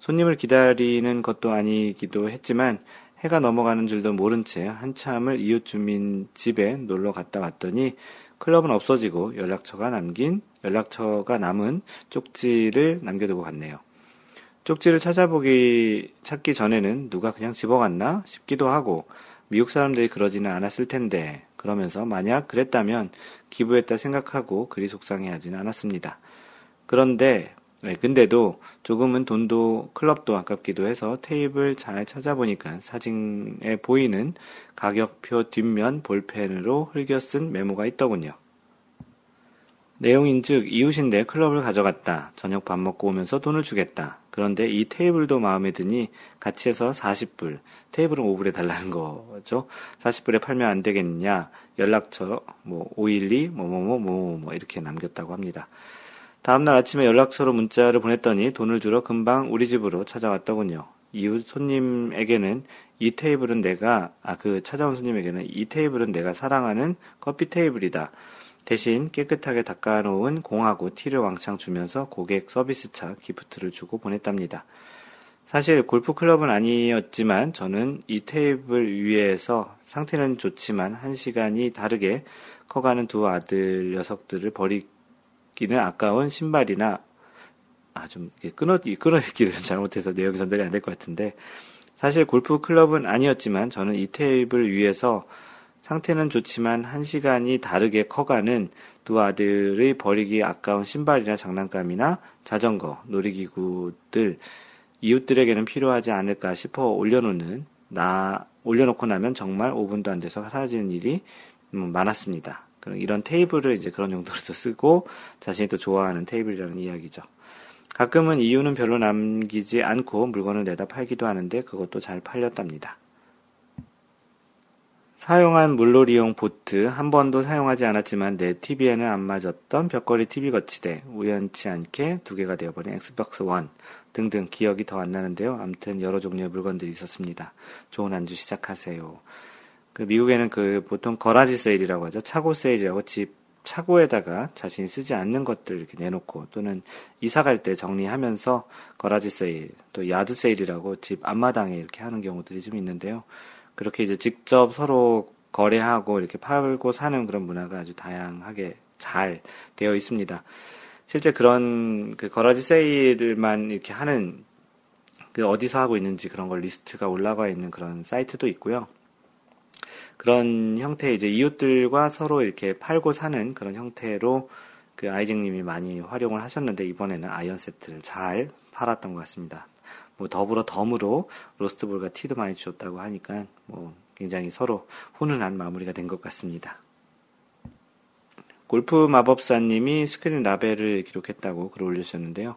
손님을 기다리는 것도 아니기도 했지만 해가 넘어가는 줄도 모른 채 한참을 이웃 주민 집에 놀러 갔다 왔더니 클럽은 없어지고 연락처가 남은 쪽지를 남겨두고 갔네요. 쪽지를 찾기 전에는 누가 그냥 집어갔나 싶기도 하고 미국 사람들이 그러지는 않았을 텐데 그러면서 만약 그랬다면 기부했다 생각하고 그리 속상해하지는 않았습니다. 근데도 조금은 돈도 클럽도 아깝기도 해서 테이블 잘 찾아보니까 사진에 보이는 가격표 뒷면 볼펜으로 흘겨 쓴 메모가 있더군요. 내용인즉 이웃인데 클럽을 가져갔다. 저녁 밥 먹고 오면서 돈을 주겠다. 그런데 이 테이블도 마음에 드니 같이 해서 40불, 테이블은 5불에 달라는 거죠. 40불에 팔면 안 되겠냐. 연락처 뭐 512 뭐 이렇게 남겼다고 합니다. 다음날 아침에 연락처로 문자를 보냈더니 돈을 주러 금방 우리 집으로 찾아왔더군요. 이웃 손님에게는 찾아온 손님에게는 이 테이블은 내가 사랑하는 커피 테이블이다. 대신 깨끗하게 닦아놓은 공하고 티를 왕창 주면서 고객 서비스차 기프트를 주고 보냈답니다. 사실 골프클럽은 아니었지만 저는 이 테이블 위에서 상태는 좋지만 한 시간이 다르게 커가는 두 아들 녀석들을 버리기는 아까운 신발이나 좀 끊어있기를 잘못해서 내용이 전달이 안 될 것 같은데, 사실 골프클럽은 아니었지만 저는 이 테이블 위에서 상태는 좋지만 한 시간이 다르게 커가는 두 아들의 버리기 아까운 신발이나 장난감이나 자전거, 놀이기구들 이웃들에게는 필요하지 않을까 싶어 올려놓고 나면 정말 5분도 안 돼서 사라지는 일이 많았습니다. 그럼 이런 테이블을 이제 그런 용도로도 쓰고 자신이 또 좋아하는 테이블이라는 이야기죠. 가끔은 이유는 별로 남기지 않고 물건을 내다 팔기도 하는데 그것도 잘 팔렸답니다. 사용한 물놀이용 보트, 한 번도 사용하지 않았지만 내 TV에는 안 맞았던 벽걸이 TV 거치대, 우연치 않게 두 개가 되어버린 엑스박스 1 등등 기억이 더 안 나는데요. 아무튼 여러 종류의 물건들이 있었습니다. 좋은 안주 시작하세요. 미국에는 보통 거라지 세일이라고 하죠. 차고 세일이라고 집 차고에다가 자신이 쓰지 않는 것들 이렇게 내놓고, 또는 이사갈 때 정리하면서 거라지 세일, 또 야드 세일이라고 집 앞마당에 이렇게 하는 경우들이 좀 있는데요. 그렇게 이제 직접 서로 거래하고 이렇게 팔고 사는 그런 문화가 아주 다양하게 잘 되어 있습니다. 실제 그런 거라지 세일만 이렇게 하는 어디서 하고 있는지 그런 걸 리스트가 올라가 있는 그런 사이트도 있고요. 그런 형태의 이제 이웃들과 서로 이렇게 팔고 사는 그런 형태로 아이징님이 많이 활용을 하셨는데, 이번에는 아이언 세트를 잘 팔았던 것 같습니다. 덤으로 로스트볼과 티도 많이 주셨다고 하니까 굉장히 서로 훈훈한 마무리가 된 것 같습니다. 골프 마법사님이 스크린 라벨을 기록했다고 글을 올려주셨는데요.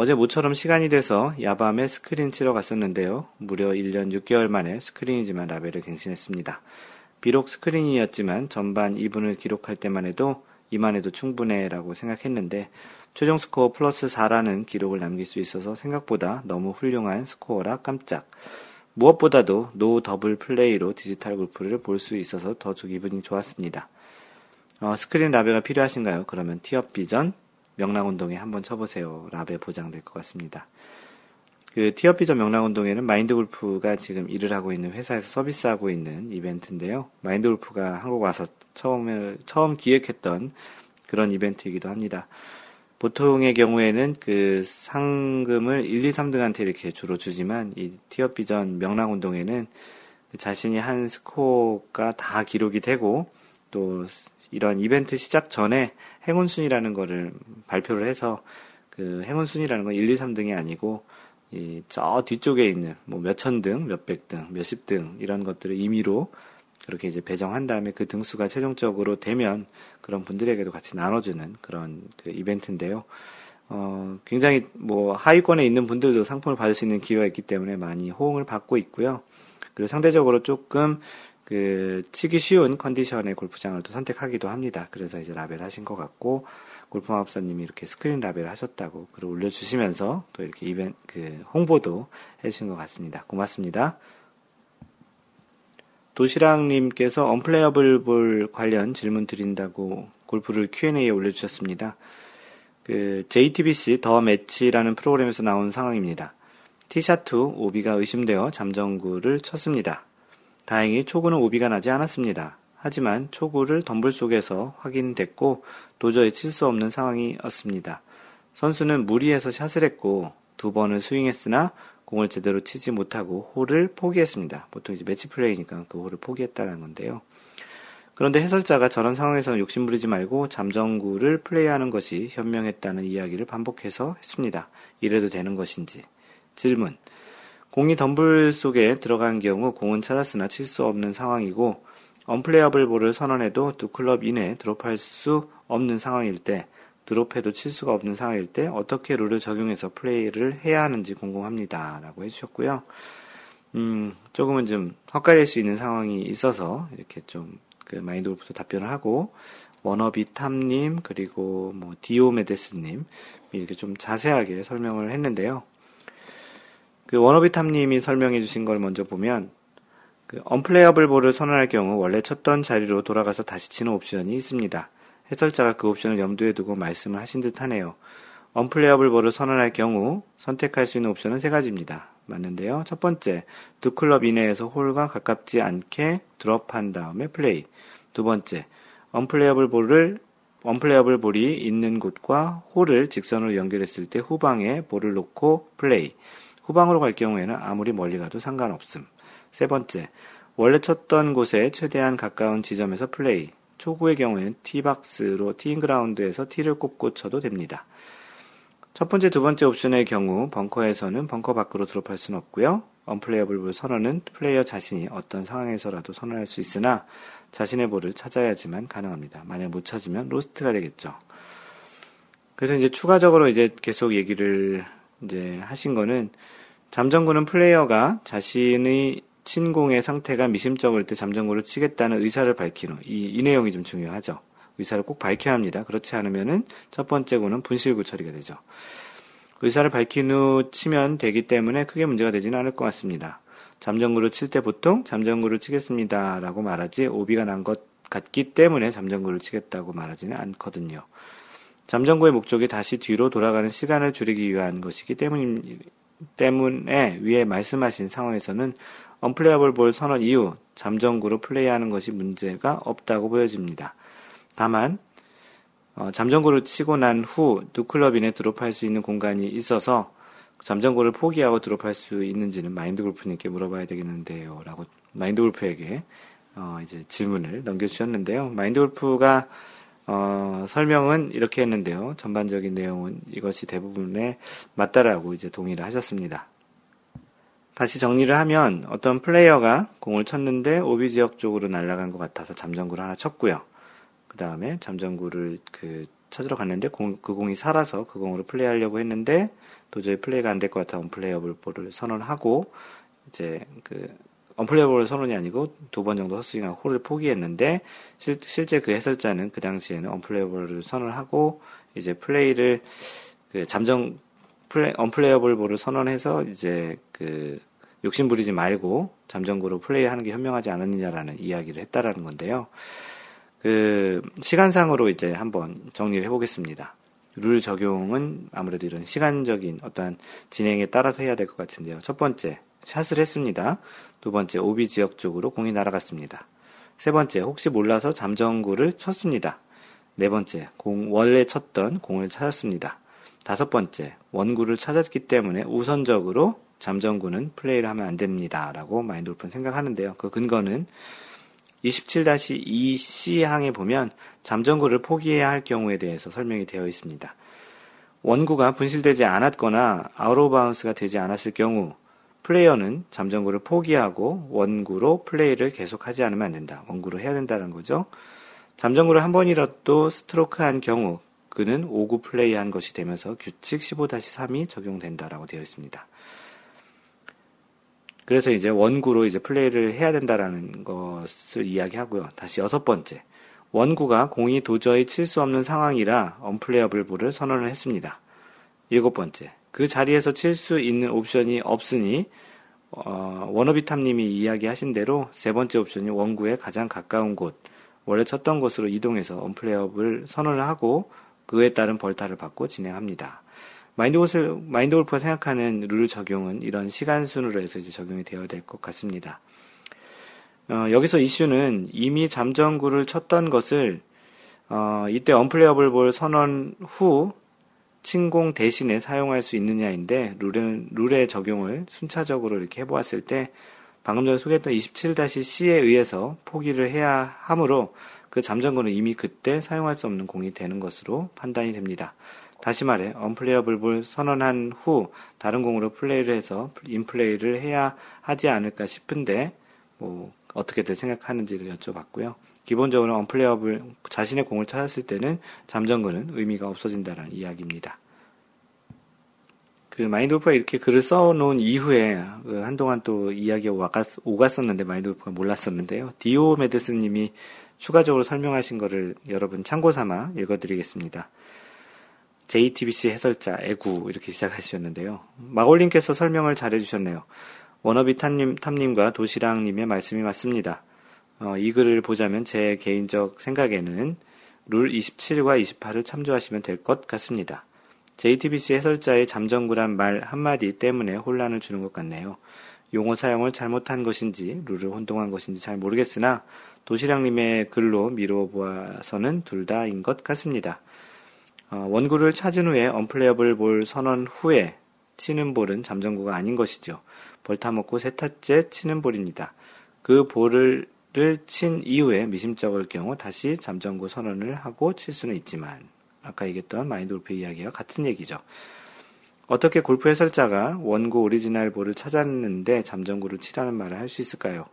어제 모처럼 시간이 돼서 야밤에 스크린 치러 갔었는데요. 무려 1년 6개월 만에 스크린이지만 라벨을 갱신했습니다. 비록 스크린이었지만 전반 2분을 기록할 때만 해도 이만 해도 충분해 라고 생각했는데, 최종 스코어 플러스 4라는 기록을 남길 수 있어서 생각보다 너무 훌륭한 스코어라 깜짝. 무엇보다도 노 더블 플레이로 디지털 골프를 볼 수 있어서 더 기분이 좋았습니다. 스크린 라벨가 필요하신가요? 그러면 티업 비전 명랑운동에 한번 쳐보세요. 라벨 보장될 것 같습니다. 티어피저 명랑운동에는 마인드골프가 지금 일을 하고 있는 회사에서 서비스하고 있는 이벤트인데요. 마인드골프가 한국 와서 처음 기획했던 그런 이벤트이기도 합니다. 보통의 경우에는 상금을 1, 2, 3등한테 이렇게 주로 주지만, 이 티어피전 명랑운동에는 자신이 한 스코어가 다 기록이 되고, 또 이런 이벤트 시작 전에 행운순위라는 거를 발표를 해서, 행운순위라는 건 1, 2, 3등이 아니고, 저 뒤쪽에 있는, 몇천 등, 몇백 등, 몇십 등, 이런 것들을 임의로 그렇게 이제 배정한 다음에 그 등수가 최종적으로 되면 그런 분들에게도 같이 나눠주는 그런 이벤트인데요. 굉장히 하위권에 있는 분들도 상품을 받을 수 있는 기회가 있기 때문에 많이 호응을 받고 있고요. 그리고 상대적으로 조금 치기 쉬운 컨디션의 골프장을 또 선택하기도 합니다. 그래서 이제 라벨 하신 것 같고, 골프마법사님이 이렇게 스크린 라벨을 하셨다고 글을 올려주시면서 또 이렇게 홍보도 해주신 것 같습니다. 고맙습니다. 도시락님께서 언플레이어블 볼 관련 질문 드린다고 골프를 Q&A에 올려주셨습니다. JTBC 더 매치라는 프로그램에서 나온 상황입니다. 티샷 후 오비가 의심되어 잠정구를 쳤습니다. 다행히 초구는 오비가 나지 않았습니다. 하지만 초구를 덤불 속에서 확인됐고 도저히 칠 수 없는 상황이었습니다. 선수는 무리해서 샷을 했고 두 번을 스윙했으나 공을 제대로 치지 못하고 홀을 포기했습니다. 보통 이제 매치 플레이니까 그 홀을 포기했다는 건데요. 그런데 해설자가 저런 상황에서는 욕심부리지 말고 잠정구를 플레이하는 것이 현명했다는 이야기를 반복해서 했습니다. 이래도 되는 것인지. 질문. 공이 덤불 속에 들어간 경우 공은 찾았으나 칠 수 없는 상황이고, 언플레이어블 볼을 선언해도 두 클럽 이내에 드롭할 수 없는 상황일 때, 드롭해도 칠 수가 없는 상황일 때 어떻게 룰을 적용해서 플레이를 해야 하는지 궁금합니다. 라고 해주셨고요. 조금은 좀 헛갈릴 수 있는 상황이 있어서 이렇게 좀 마인드골프도 답변을 하고, 워너비탐님 그리고 디오메데스님 이렇게 좀 자세하게 설명을 했는데요. 워너비탐님이 설명해 주신 걸 먼저 보면, 언플레이어블 볼을 선언할 경우 원래 쳤던 자리로 돌아가서 다시 치는 옵션이 있습니다. 해설자가 그 옵션을 염두에 두고 말씀을 하신 듯 하네요. 언플레이어블 볼을 선언할 경우 선택할 수 있는 옵션은 세 가지입니다. 맞는데요. 첫 번째, 두 클럽 이내에서 홀과 가깝지 않게 드롭한 다음에 플레이. 두 번째, 언플레이어블 볼이 있는 곳과 홀을 직선으로 연결했을 때 후방에 볼을 놓고 플레이. 후방으로 갈 경우에는 아무리 멀리 가도 상관없음. 세 번째, 원래 쳤던 곳에 최대한 가까운 지점에서 플레이. 초구의 경우에는 티박스로 티잉그라운드에서 티를 꽂고 쳐도 됩니다. 첫 번째, 두 번째 옵션의 경우 벙커에서는 벙커 밖으로 드롭할 수는 없고요. 언플레이어블 볼 선언은 플레이어 자신이 어떤 상황에서라도 선언할 수 있으나 자신의 볼을 찾아야지만 가능합니다. 만약 못 찾으면 로스트가 되겠죠. 그래서 이제 추가적으로 이제 계속 얘기를 이제 하신 거는, 잠정구는 플레이어가 자신의 친공의 상태가 미심쩍을 때 잠정구를 치겠다는 의사를 밝힌 후, 이 내용이 좀 중요하죠. 의사를 꼭 밝혀야 합니다. 그렇지 않으면은 첫 번째 구는 분실구 처리가 되죠. 의사를 밝힌 후 치면 되기 때문에 크게 문제가 되지는 않을 것 같습니다. 잠정구를 칠 때 보통 잠정구를 치겠습니다 라고 말하지, 오비가 난 것 같기 때문에 잠정구를 치겠다고 말하지는 않거든요. 잠정구의 목적이 다시 뒤로 돌아가는 시간을 줄이기 위한 것이기 때문에 위에 말씀하신 상황에서는 언플레이어블 볼 선언 이후 잠정구로 플레이하는 것이 문제가 없다고 보여집니다. 다만 잠정구를 치고 난 후 두 클럽 이내 드롭할 수 있는 공간이 있어서 잠정구를 포기하고 드롭할 수 있는지는 마인드골프님께 물어봐야 되겠는데요 라고 마인드골프에게 이제 질문을 넘겨주셨는데요. 마인드골프가 설명은 이렇게 했는데요. 전반적인 내용은 이것이 대부분에 맞다라고 이제 동의를 하셨습니다. 다시 정리를 하면, 어떤 플레이어가 공을 쳤는데 오비 지역 쪽으로 날아간 것 같아서 잠정구를 하나 쳤고요. 그 다음에 잠정구를 찾으러 갔는데 그 공이 살아서 그 공으로 플레이하려고 했는데 도저히 플레이가 안 될 것 같아 언플레이어블 볼을 선언하고, 이제 언플레이어블 선언이 아니고 두 번 정도 헛스윙하고 홀을 포기했는데, 실제 그 해설자는 그 당시에는 언플레이어블을 선언하고 이제 플레이를 언플레이어블 볼을 선언해서 이제 욕심 부리지 말고 잠정구로 플레이하는 게 현명하지 않았느냐라는 이야기를 했다라는 건데요. 시간상으로 이제 한번 정리를 해보겠습니다. 룰 적용은 아무래도 이런 시간적인 어떠한 진행에 따라서 해야 될 것 같은데요. 첫 번째, 샷을 했습니다. 두 번째, 오비 지역 쪽으로 공이 날아갔습니다. 세 번째, 혹시 몰라서 잠정구를 쳤습니다. 네 번째, 원래 쳤던 공을 찾았습니다. 다섯 번째, 원구를 찾았기 때문에 우선적으로 잠정구는 플레이를 하면 안 됩니다 라고 마인드골프는 생각하는데요. 그 근거는 27-2C 항에 보면 잠정구를 포기해야 할 경우에 대해서 설명이 되어 있습니다. 원구가 분실되지 않았거나 아웃오브바운스가 되지 않았을 경우 플레이어는 잠정구를 포기하고 원구로 플레이를 계속하지 않으면 안 된다. 원구로 해야 된다는 거죠. 잠정구를 한 번이라도 스트로크한 경우 그는 5구 플레이한 것이 되면서 규칙 15-3이 적용된다라고 되어 있습니다. 그래서 이제 원구로 이제 플레이를 해야 된다라는 것을 이야기하고요. 다시 여섯 번째, 원구가 공이 도저히 칠 수 없는 상황이라 언플레이어블 볼을 선언을 했습니다. 일곱 번째, 그 자리에서 칠 수 있는 옵션이 없으니 워너비탐님이 이야기하신 대로 세 번째 옵션이 원구에 가장 가까운 곳, 원래 쳤던 곳으로 이동해서 언플레이어블 선언을 하고 그에 따른 벌타를 받고 진행합니다. 마인드골프가 생각하는 룰 적용은 이런 시간순으로 해서 이제 적용이 되어야 될 것 같습니다. 여기서 이슈는 이미 잠정구를 쳤던 것을, 이때 언플레이어블 볼 선언 후 친공 대신에 사용할 수 있느냐인데, 룰의 적용을 순차적으로 이렇게 해보았을 때, 방금 전에 소개했던 27-C에 의해서 포기를 해야 하므로 그 잠정구는 이미 그때 사용할 수 없는 공이 되는 것으로 판단이 됩니다. 다시 말해 언플레이어블 볼 선언한 후 다른 공으로 플레이를 해서 인플레이를 해야 하지 않을까 싶은데 어떻게들 생각하는지를 여쭤봤고요. 기본적으로 언플레이어블 자신의 공을 찾았을 때는 잠정구는 의미가 없어진다는 이야기입니다. 마인드골프가 이렇게 글을 써놓은 이후에 한동안 또 이야기가 오갔었는데 마인드골프가 몰랐었는데요. 디오 메드슨님이 추가적으로 설명하신 거를 여러분 참고삼아 읽어드리겠습니다. JTBC 해설자 애구 이렇게 시작하셨는데요. 마골님께서 설명을 잘해주셨네요. 워너비 탐님과 도시락님의 말씀이 맞습니다. 이 글을 보자면 제 개인적 생각에는 룰 27과 28을 참조하시면 될 것 같습니다. JTBC 해설자의 잠정구란 말 한마디 때문에 혼란을 주는 것 같네요. 용어 사용을 잘못한 것인지 룰을 혼동한 것인지 잘 모르겠으나 도시락님의 글로 미루어 보아서는 둘 다인 것 같습니다. 원구를 찾은 후에 언플레이어블 볼 선언 후에 치는 볼은 잠정구가 아닌 것이죠. 벌타먹고 세 타째 치는 볼입니다. 그 볼을 친 이후에 미심쩍을 경우 다시 잠정구 선언을 하고 칠 수는 있지만 아까 얘기했던 마인드골프 이야기와 같은 얘기죠. 어떻게 골프 해설자가 원구 오리지널 볼을 찾았는데 잠정구를 치라는 말을 할 수 있을까요?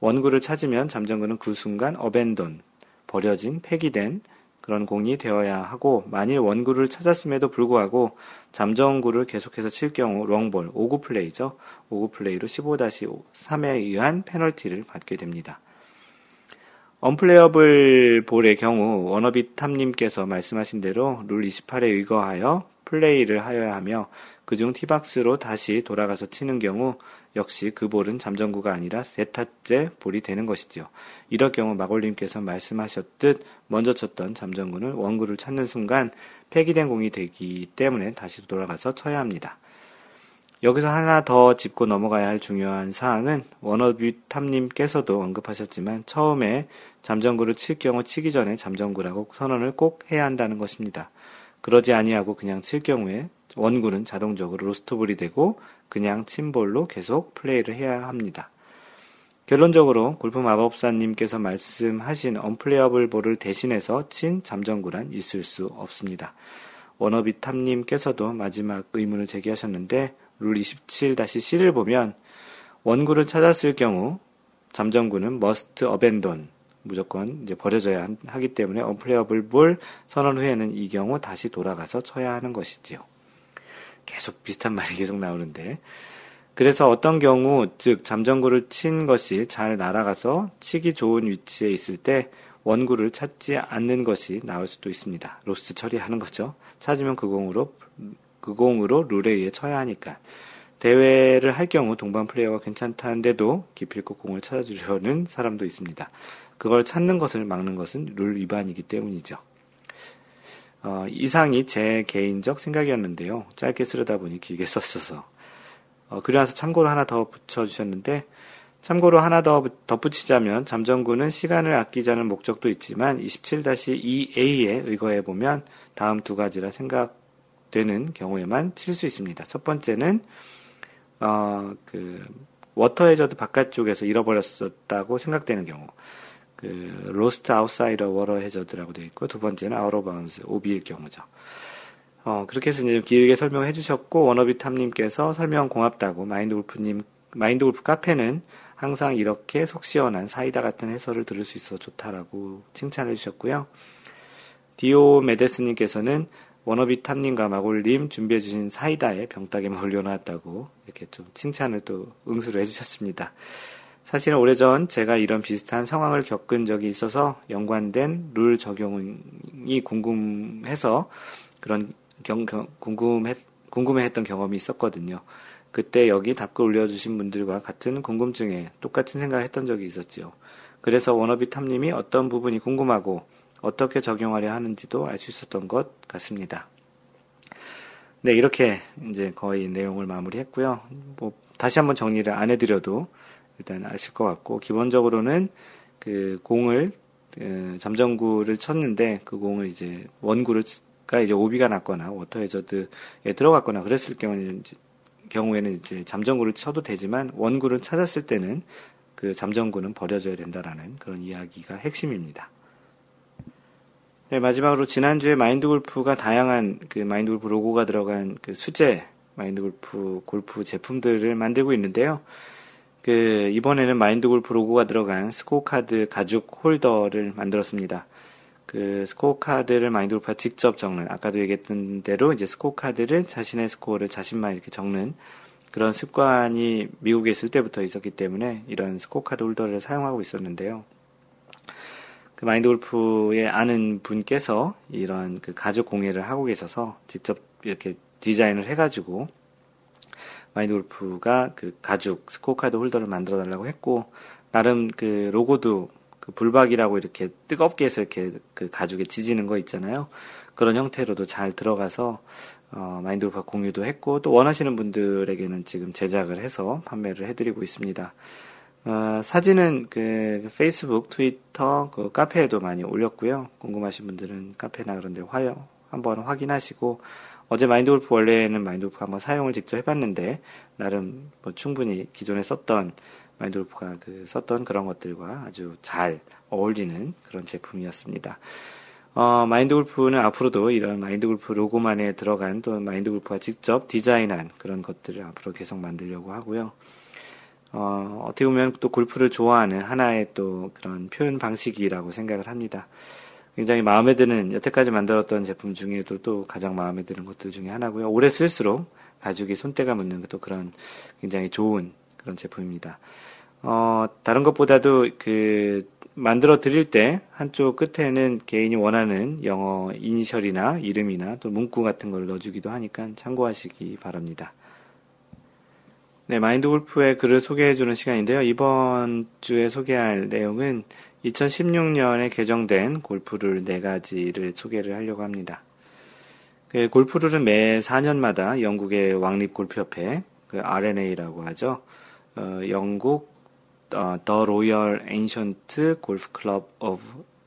원구를 찾으면 잠정구는 그 순간 어벤돈, 버려진, 폐기된 그런 공이 되어야 하고 만일 원구를 찾았음에도 불구하고 잠정구를 계속해서 칠 경우 롱볼, 5구 플레이죠. 5구 플레이로 15-3에 의한 페널티를 받게 됩니다. 언플레이어블 볼의 경우 워너비 탐님께서 말씀하신 대로 룰 28에 의거하여 플레이를 하여야 하며 그중 티박스로 다시 돌아가서 치는 경우 역시 그 볼은 잠정구가 아니라 세타째 볼이 되는 것이죠. 이럴 경우 마골님께서 말씀하셨듯 먼저 쳤던 잠정구는 원구를 찾는 순간 폐기된 공이 되기 때문에 다시 돌아가서 쳐야 합니다. 여기서 하나 더 짚고 넘어가야 할 중요한 사항은 워너비탐님께서도 언급하셨지만 처음에 잠정구를 칠 경우 치기 전에 잠정구라고 선언을 꼭 해야 한다는 것입니다. 그러지 아니하고 그냥 칠 경우에 원구는 자동적으로 로스트볼이 되고 그냥 친 볼로 계속 플레이를 해야 합니다. 결론적으로 골프 마법사님께서 말씀하신 언플레이어블 볼을 대신해서 친 잠정구란 있을 수 없습니다. 워너비탐님께서도 마지막 의문을 제기하셨는데 룰 27-C를 보면 원구를 찾았을 경우 잠정구는 must abandon 무조건 이제 버려져야 하기 때문에 언플레이어블 볼 선언 후에는 이 경우 다시 돌아가서 쳐야 하는 것이지요. 계속 비슷한 말이 계속 나오는데 그래서 어떤 경우 즉 잠정구를 친 것이 잘 날아가서 치기 좋은 위치에 있을 때 원구를 찾지 않는 것이 나올 수도 있습니다. 로스 처리하는 거죠. 찾으면 그 공으로 룰에 의해 쳐야 하니까 대회를 할 경우 동반 플레이어가 괜찮다는데도 기필코 공을 찾아주려는 사람도 있습니다. 그걸 찾는 것을 막는 것은 룰 위반이기 때문이죠. 이상이 제 개인적 생각이었는데요. 짧게 쓰려다 보니 길게 썼어서. 그리고 나서 참고로 하나 더 붙여주셨는데 참고로 하나 더 덧붙이자면 잠정구는 시간을 아끼자는 목적도 있지만 27-2A에 의거해보면 다음 두 가지라 생각되는 경우에만 칠 수 있습니다. 첫 번째는 워터 해저드 바깥쪽에서 잃어버렸었다고 생각되는 경우 로스트 아웃사이더 워터 해저드라고 되어 있고 두 번째는 아웃 오브 바운스 OB일 경우죠. 그렇게 해서 이제 좀 길게 설명해 주셨고 워너비탐님께서 설명 고맙다고 마인드골프 카페는 항상 이렇게 속 시원한 사이다 같은 해설을 들을 수 있어서 좋다라고 칭찬해 주셨고요. 디오 메데스님께서는 워너비탐님과 마골님 준비해주신 사이다에 병따개만 올려놨다고 이렇게 좀 칭찬을 또 응수를 해주셨습니다. 사실은 오래전 제가 이런 비슷한 상황을 겪은 적이 있어서 연관된 룰 적용이 궁금해서 그런 궁금해했던 경험이 있었거든요. 그때 여기 답글 올려주신 분들과 같은 궁금증에 똑같은 생각을 했던 적이 있었지요. 그래서 워너비탐님이 어떤 부분이 궁금하고 어떻게 적용하려 하는지도 알 수 있었던 것 같습니다. 네, 이렇게 이제 거의 내용을 마무리했고요. 다시 한번 정리를 안 해드려도 일단 아실 것 같고 기본적으로는 그 공을 잠정구를 쳤는데 그 공을 이제 원구가 이제 오비가 났거나 워터 해저드에 들어갔거나 그랬을 경우에는 이제 잠정구를 쳐도 되지만 원구를 찾았을 때는 그 잠정구는 버려져야 된다라는 그런 이야기가 핵심입니다. 네, 마지막으로 지난주에 마인드골프가 다양한 그 마인드골프 로고가 들어간 그 수제 마인드골프 골프 제품들을 만들고 있는데요. 이번에는 마인드골프 로고가 들어간 스코어 카드 가죽 홀더를 만들었습니다. 그 스코어 카드를 마인드골프가 직접 적는, 아까도 얘기했던 대로 이제 스코어 카드를 자신의 스코어를 자신만 이렇게 적는 그런 습관이 미국에 있을 때부터 있었기 때문에 이런 스코어 카드 홀더를 사용하고 있었는데요. 그 마인드골프의 아는 분께서 이런 그 가죽 공예를 하고 계셔서 직접 이렇게 디자인을 해가지고 마인드골프가 그 가죽 스코어 카드 홀더를 만들어 달라고 했고 나름 그 로고도 그 불박이라고 이렇게 뜨겁게 해서 이렇게 그 가죽에 지지는 거 있잖아요. 그런 형태로도 잘 들어가서 마인드골프가 공유도 했고 또 원하시는 분들에게는 지금 제작을 해서 판매를 해드리고 있습니다. 사진은 그 페이스북, 트위터, 그 카페에도 많이 올렸고요. 궁금하신 분들은 카페나 그런데 한번 확인하시고 어제 마인드골프 원래는 마인드골프 한번 사용을 직접 해봤는데 나름 뭐 충분히 기존에 썼던 마인드골프가 그 썼던 그런 것들과 아주 잘 어울리는 그런 제품이었습니다. 마인드골프는 앞으로도 이런 마인드골프 로고만에 들어간 또는 마인드골프가 직접 디자인한 그런 것들을 앞으로 계속 만들려고 하고요. 어떻게 보면 또 골프를 좋아하는 하나의 또 그런 표현 방식이라고 생각을 합니다. 굉장히 마음에 드는, 여태까지 만들었던 제품 중에도 또 가장 마음에 드는 것들 중에 하나고요. 오래 쓸수록 가죽이 손때가 묻는 또 그런 굉장히 좋은 그런 제품입니다. 다른 것보다도 그 만들어 드릴 때 한쪽 끝에는 개인이 원하는 영어 이니셜이나 이름이나 또 문구 같은 걸 넣어주기도 하니까 참고하시기 바랍니다. 네, 마인드골프의 글을 소개해주는 시간인데요. 이번 주에 소개할 내용은 2016년에 개정된 골프룰 4가지를 소개를 하려고 합니다. 그 골프룰은 매 4년마다 영국의 왕립골프협회, 그 R&A라고 하죠. 영국 The Royal Ancient Golf Club of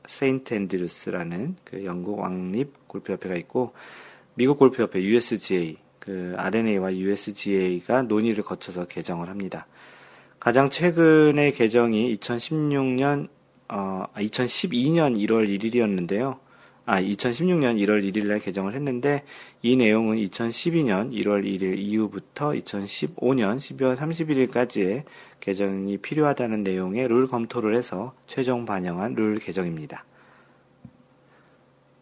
St. Andrews라는 그 영국 왕립골프협회가 있고, 미국 골프협회 USGA, 그 R&A와 USGA가 논의를 거쳐서 개정을 합니다. 가장 최근의 개정이 2012년 1월 1일이었는데요. 2016년 1월 1일에 개정을 했는데 이 내용은 2012년 1월 1일 이후부터 2015년 12월 31일까지의 개정이 필요하다는 내용의 룰 검토를 해서 최종 반영한 룰 개정입니다.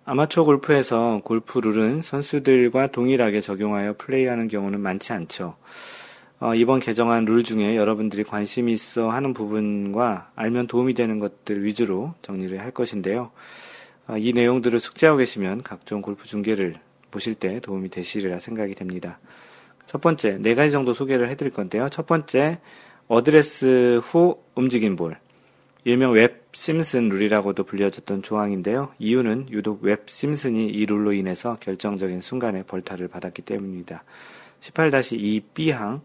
아마추어 골프에서 골프 룰은 선수들과 동일하게 적용하여 플레이하는 경우는 많지 않죠. 이번 개정한 룰 중에 여러분들이 관심이 있어 하는 부분과 알면 도움이 되는 것들 위주로 정리를 할 것인데요. 이 내용들을 숙지하고 계시면 각종 골프 중계를 보실 때 도움이 되시리라 생각이 됩니다. 첫 번째, 4가지 정도 소개를 해드릴 건데요. 첫 번째, 어드레스 후 움직인 볼. 일명 웹 심슨 룰이라고도 불려졌던 조항인데요. 이유는 유독 웹 심슨이 이 룰로 인해서 결정적인 순간에 벌타를 받았기 때문입니다. 18-2B항,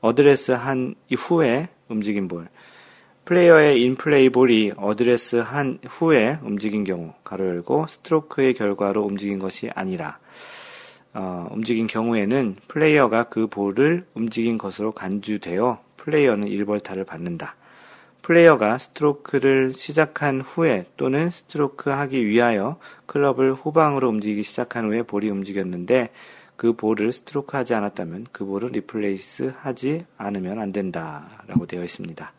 어드레스 한 이후에 움직인 볼. 플레이어의 인플레이 볼이 어드레스 한 후에 움직인 경우, 가로 열고, 스트로크의 결과로 움직인 것이 아니라, 움직인 경우에는 플레이어가 그 볼을 움직인 것으로 간주되어 플레이어는 1벌타를 받는다. 플레이어가 스트로크를 시작한 후에 또는 스트로크 하기 위하여 클럽을 후방으로 움직이기 시작한 후에 볼이 움직였는데 그 볼을 스트로크 하지 않았다면 그 볼을 리플레이스 하지 않으면 안 된다 라고 되어 있습니다.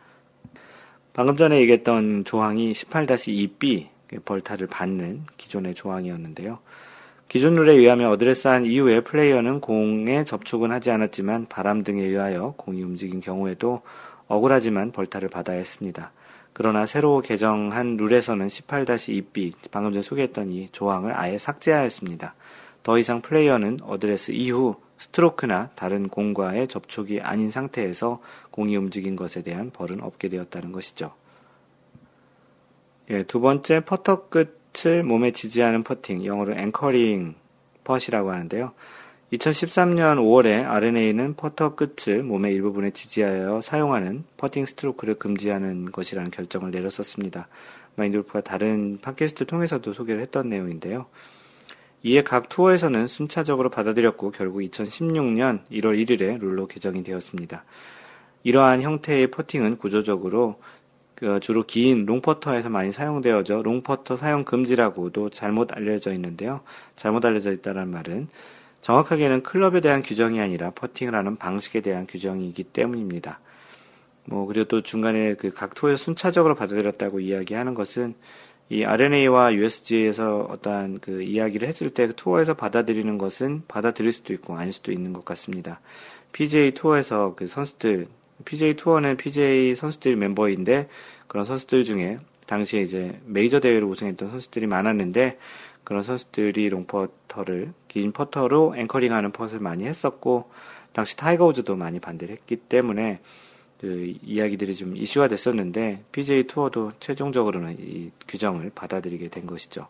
방금 전에 얘기했던 조항이 18-2B 벌타를 받는 기존의 조항이었는데요. 기존 룰에 의하면 어드레스한 이후에 플레이어는 공에 접촉은 하지 않았지만 바람 등에 의하여 공이 움직인 경우에도 억울하지만 벌타를 받아야 했습니다. 그러나 새로 개정한 룰에서는 18-2B, 방금 전에 소개했던 이 조항을 아예 삭제하였습니다. 더 이상 플레이어는 어드레스 이후 스트로크나 다른 공과의 접촉이 아닌 상태에서 공이 움직인 것에 대한 벌은 없게 되었다는 것이죠. 예, 두 번째, 퍼터 끝을 몸에 지지하는 퍼팅, 영어로 앵커링 펫이라고 하는데요. 2013년 5월에 R&A는 퍼터 끝을 몸의 일부분에 지지하여 사용하는 퍼팅 스트로크를 금지하는 것이라는 결정을 내렸었습니다. 마인드골프가 다른 팟캐스트를 통해서도 소개를 했던 내용인데요. 이에 각 투어에서는 순차적으로 받아들였고 결국 2016년 1월 1일에 룰로 개정이 되었습니다. 이러한 형태의 퍼팅은 구조적으로 주로 긴 롱퍼터에서 많이 사용되어져 롱퍼터 사용 금지라고도 잘못 알려져 있는데요. 잘못 알려져 있다는 말은 정확하게는 클럽에 대한 규정이 아니라 퍼팅을 하는 방식에 대한 규정이기 때문입니다. 그리고 또 중간에 그 각 투어에서 순차적으로 받아들였다고 이야기하는 것은 이 R&A와 USGA에서 어떠한 그 이야기를 했을 때 투어에서 받아들이는 것은 받아들일 수도 있고 아닐 수도 있는 것 같습니다. PGA 투어에서 그 선수들, PGA 투어는 PGA 선수들이 멤버인데 그런 선수들 중에 당시에 이제 메이저 대회로 우승했던 선수들이 많았는데 그런 선수들이 롱퍼터를, 긴 퍼터로 앵커링하는 펫을 많이 했었고 당시 타이거 우즈도 많이 반대를 했기 때문에 그 이야기들이 좀 이슈화 됐었는데 PGA 투어도 최종적으로는 이 규정을 받아들이게 된 것이죠.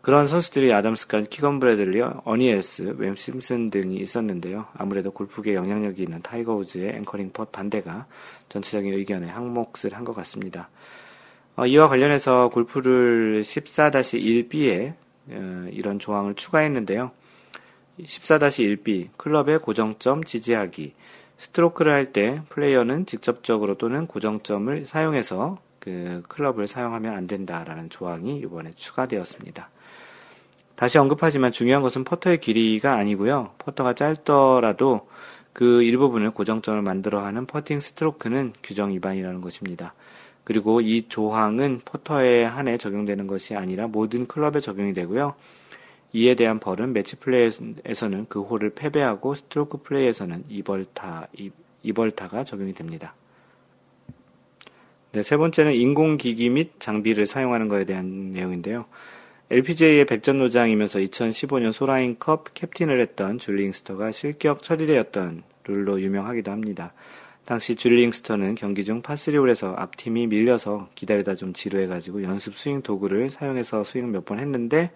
그런 선수들이 아담 스콧, 키건 브래들리, 어니 엘스, 웹 심슨 등이 있었는데요. 아무래도 골프계에 영향력이 있는 타이거 우즈의 앵커링 펫 반대가 전체적인 의견에 항목을 한 것 같습니다. 이와 관련해서 골프를 14-1B에 이런 조항을 추가했는데요. 14-1B, 클럽의 고정점 지지하기. 스트로크를 할 때 플레이어는 직접적으로 또는 고정점을 사용해서 그 클럽을 사용하면 안 된다라는 조항이 이번에 추가되었습니다. 다시 언급하지만 중요한 것은 퍼터의 길이가 아니고요. 퍼터가 짧더라도 그 일부분을 고정점을 만들어 하는 퍼팅 스트로크는 규정 위반이라는 것입니다. 그리고 이 조항은 퍼터에 한해 적용되는 것이 아니라 모든 클럽에 적용이 되고요. 이에 대한 벌은 매치 플레이에서는 그 홀을 패배하고 스트로크 플레이에서는 이벌타가 적용이 됩니다. 네, 세 번째는 인공기기 및 장비를 사용하는 것에 대한 내용인데요. LPGA의 백전노장이면서 2015년 소라인컵 캡틴을 했던 줄리잉스터가 실격 처리되었던 룰로 유명하기도 합니다. 당시 줄리잉스터는 경기 중 파3홀에서 앞팀이 밀려서 기다리다 좀 지루해가지고 연습 스윙 도구를 사용해서 스윙 몇 번 했는데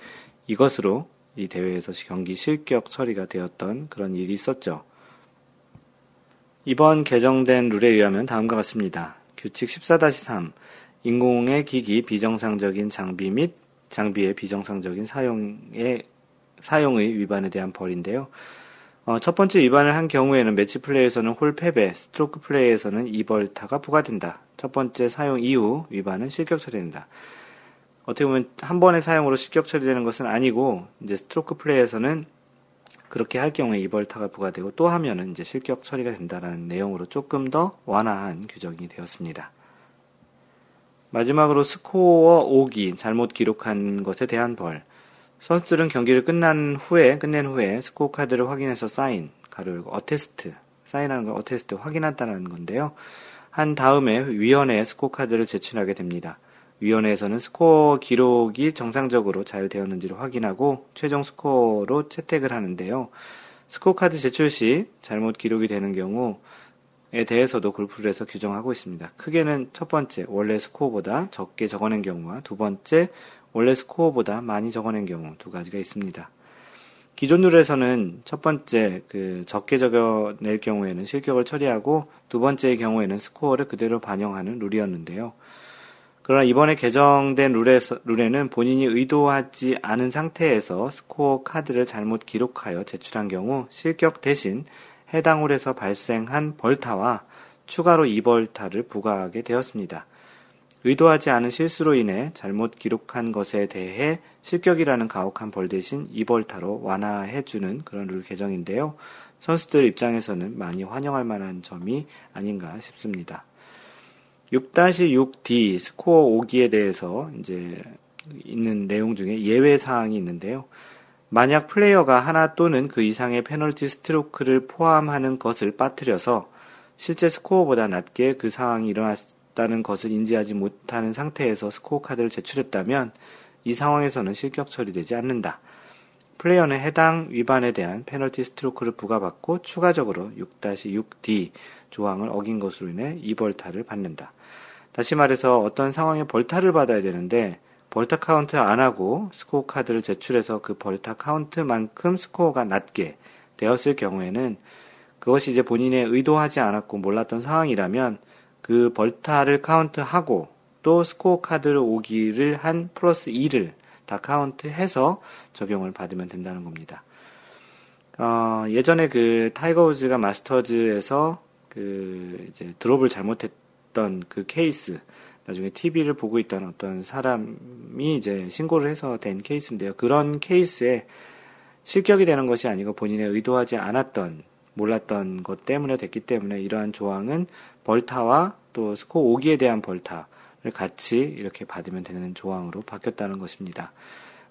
이것으로 이 대회에서 경기 실격 처리가 되었던 그런 일이 있었죠. 이번 개정된 룰에 의하면 다음과 같습니다. 규칙 14-3, 인공의 기기 비정상적인 장비 및 장비의 비정상적인 사용의 위반에 대한 벌인데요. 첫 번째 위반을 한 경우에는 매치 플레이에서는 홀 패배, 스트로크 플레이에서는 이벌타가 부과된다. 첫 번째 사용 이후 위반은 실격 처리된다. 어떻게 보면 한 번의 사용으로 실격 처리되는 것은 아니고, 이제 스트로크 플레이에서는 그렇게 할 경우에 이벌타가 부과되고 또 하면은 이제 실격 처리가 된다라는 내용으로 조금 더 완화한 규정이 되었습니다. 마지막으로 스코어 오기, 잘못 기록한 것에 대한 벌. 선수들은 경기를 끝낸 후에 스코어 카드를 확인해서 사인, 어테스트, 사인하는 걸 어테스트 확인한다는 건데요. 한 다음에 위원회에 스코어 카드를 제출하게 됩니다. 위원회에서는 스코어 기록이 정상적으로 잘 되었는지를 확인하고 최종 스코어로 채택을 하는데요. 스코어 카드 제출 시 잘못 기록이 되는 경우에 대해서도 골프룰에서 규정하고 있습니다. 크게는 첫 번째, 원래 스코어보다 적게 적어낸 경우와 두 번째, 원래 스코어보다 많이 적어낸 경우 두 가지가 있습니다. 기존 룰에서는 첫 번째 적게 적어낼 경우에는 실격을 처리하고 두 번째의 경우에는 스코어를 그대로 반영하는 룰이었는데요. 그러나 이번에 개정된 룰에는 본인이 의도하지 않은 상태에서 스코어 카드를 잘못 기록하여 제출한 경우 실격 대신 해당 홀에서 발생한 벌타와 추가로 2벌타를 부과하게 되었습니다. 의도하지 않은 실수로 인해 잘못 기록한 것에 대해 실격이라는 가혹한 벌 대신 2벌타로 완화해주는 그런 룰 개정인데요. 선수들 입장에서는 많이 환영할 만한 점이 아닌가 싶습니다. 6-6D 스코어 오기에 대해서 이제 있는 내용 중에 예외 사항이 있는데요. 만약 플레이어가 하나 또는 그 이상의 페널티 스트로크를 포함하는 것을 빠뜨려서 실제 스코어보다 낮게 그 상황이 일어났다는 것을 인지하지 못하는 상태에서 스코어 카드를 제출했다면 이 상황에서는 실격 처리되지 않는다. 플레이어는 해당 위반에 대한 페널티 스트로크를 부과받고 추가적으로 6-6D 조항을 어긴 것으로 인해 2벌타를 받는다. 다시 말해서 어떤 상황에 벌타를 받아야 되는데 벌타 카운트 안 하고 스코어 카드를 제출해서 그 벌타 카운트만큼 스코어가 낮게 되었을 경우에는 그것이 이제 본인의 의도하지 않았고 몰랐던 상황이라면 그 벌타를 카운트하고 또 스코어 카드를 오기를 한 플러스 2를 다 카운트해서 적용을 받으면 된다는 겁니다. 예전에 그 타이거 우즈가 마스터즈에서 그 이제 드롭을 잘못했던 그 케이스, 나중에 TV를 보고 있던 어떤 사람이 이제 신고를 해서 된 케이스인데요. 그런 케이스에 실격이 되는 것이 아니고 본인의 의도하지 않았던, 몰랐던 것 때문에 됐기 때문에 이러한 조항은 벌타와 또 스코어 오기에 대한 벌타 같이 이렇게 받으면 되는 조항으로 바뀌었다는 것입니다.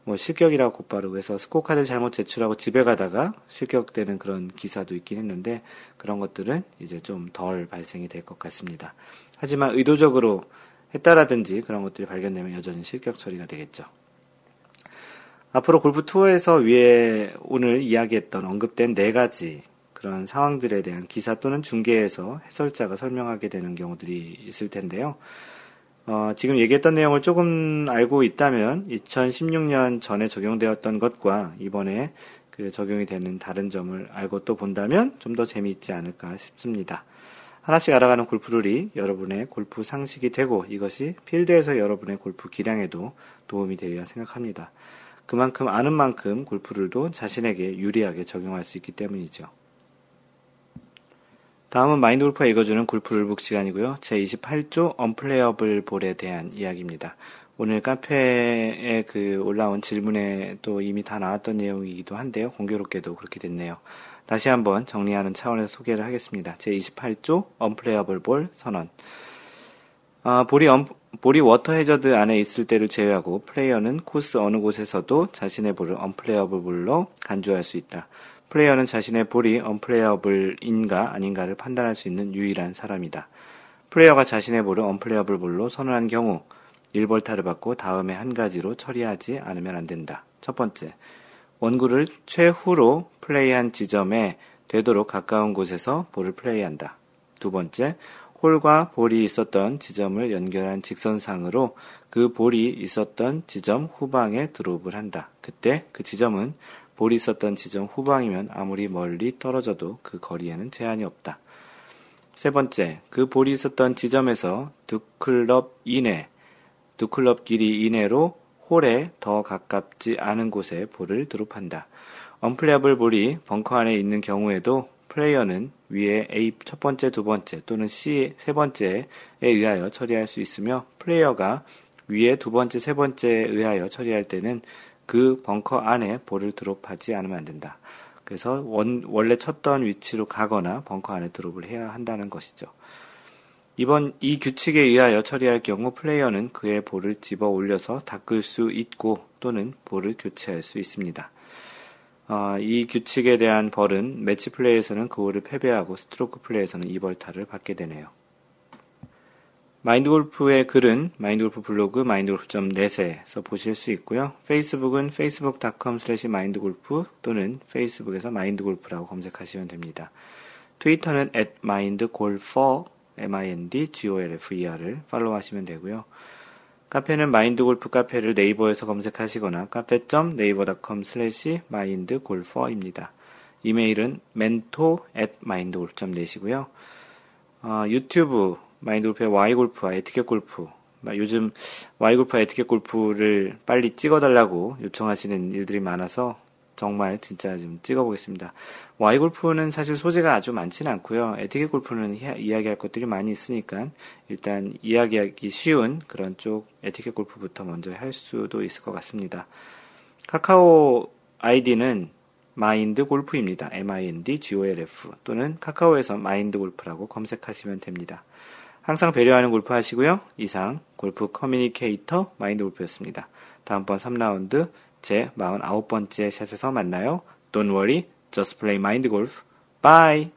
뭐 실격이라고 곧바로 해서 스코어 카드를 잘못 제출하고 집에 가다가 실격되는 그런 기사도 있긴 했는데 그런 것들은 이제 좀 덜 발생이 될 것 같습니다. 하지만 의도적으로 했다라든지 그런 것들이 발견되면 여전히 실격 처리가 되겠죠. 앞으로 골프 투어에서 위에 오늘 이야기했던 언급된 4가지 그런 상황들에 대한 기사 또는 중계에서 해설자가 설명하게 되는 경우들이 있을 텐데요. 지금 얘기했던 내용을 조금 알고 있다면 2016년 전에 적용되었던 것과 이번에 그 적용이 되는 다른 점을 알고 또 본다면 좀 더 재미있지 않을까 싶습니다. 하나씩 알아가는 골프룰이 여러분의 골프 상식이 되고 이것이 필드에서 여러분의 골프 기량에도 도움이 되어야 생각합니다. 그만큼 아는 만큼 골프룰도 자신에게 유리하게 적용할 수 있기 때문이죠. 다음은 마인드골프가 읽어주는 골프룰북 시간이고요. 제28조 언플레이어블 볼에 대한 이야기입니다. 오늘 카페에 올라온 질문에 또 이미 다 나왔던 내용이기도 한데요. 공교롭게도 그렇게 됐네요. 다시 한번 정리하는 차원에서 소개를 하겠습니다. 제28조 언플레이어블 볼 선언. 볼이 워터 해저드 안에 있을 때를 제외하고 플레이어는 코스 어느 곳에서도 자신의 볼을 언플레이어블 볼로 간주할 수 있다. 플레이어는 자신의 볼이 언플레이어블인가 아닌가를 판단할 수 있는 유일한 사람이다. 플레이어가 자신의 볼을 언플레이어블 볼로 선언한 경우 1벌타를 받고 다음에 한 가지로 처리하지 않으면 안 된다. 첫 번째, 원구를 최후로 플레이한 지점에 되도록 가까운 곳에서 볼을 플레이한다. 두 번째, 홀과 볼이 있었던 지점을 연결한 직선상으로 그 볼이 있었던 지점 후방에 드롭을 한다. 그때 그 지점은 볼이 있었던 지점 후방이면 아무리 멀리 떨어져도 그 거리에는 제한이 없다. 세 번째, 그 볼이 있었던 지점에서 두 클럽 길이 이내로 홀에 더 가깝지 않은 곳에 볼을 드롭한다. 언플레이어블 볼이 벙커 안에 있는 경우에도 플레이어는 위에 A 첫 번째, 두 번째 또는 C 세 번째에 의하여 처리할 수 있으며 플레이어가 위에 두 번째, 세 번째에 의하여 처리할 때는 그 벙커 안에 볼을 드롭하지 않으면 안 된다. 그래서 원래 쳤던 위치로 가거나 벙커 안에 드롭을 해야 한다는 것이죠. 이 규칙에 의하여 처리할 경우 플레이어는 그의 볼을 집어 올려서 닦을 수 있고 또는 볼을 교체할 수 있습니다. 이 규칙에 대한 벌은 매치 플레이에서는 그 홀을 패배하고 스트로크 플레이에서는 2벌타를 받게 되네요. 마인드골프의 글은 마인드골프 블로그 mindgolfer.net에서 보실 수 있고요. 페이스북은 facebook.com/mindgolf 또는 페이스북에서 마인드골프라고 검색하시면 됩니다. 트위터는 @mindgolfer mindgolfer를 팔로우하시면 되고요. 카페는 마인드골프 카페를 네이버에서 검색하시거나 cafe.naver.com/mindgolfer입니다. 이메일은 mentor@mindgolf.net이고요. 유튜브 마인드골프의 Y골프와 에티켓골프, 요즘 Y골프와 에티켓골프를 빨리 찍어달라고 요청하시는 일들이 많아서 정말 진짜 좀 찍어보겠습니다. Y골프는 사실 소재가 아주 많지는 않고요. 에티켓골프는 이야기할 것들이 많이 있으니까 일단 이야기하기 쉬운 그런 쪽 에티켓골프부터 먼저 할 수도 있을 것 같습니다. 카카오 아이디는 마인드골프입니다. mindgolf 또는 카카오에서 마인드골프라고 검색하시면 됩니다. 항상 배려하는 골프 하시고요. 이상 골프 커뮤니케이터 마인드골프였습니다. 다음번 3라운드 제 49번째 샷에서 만나요. Don't worry, just play mind golf. Bye!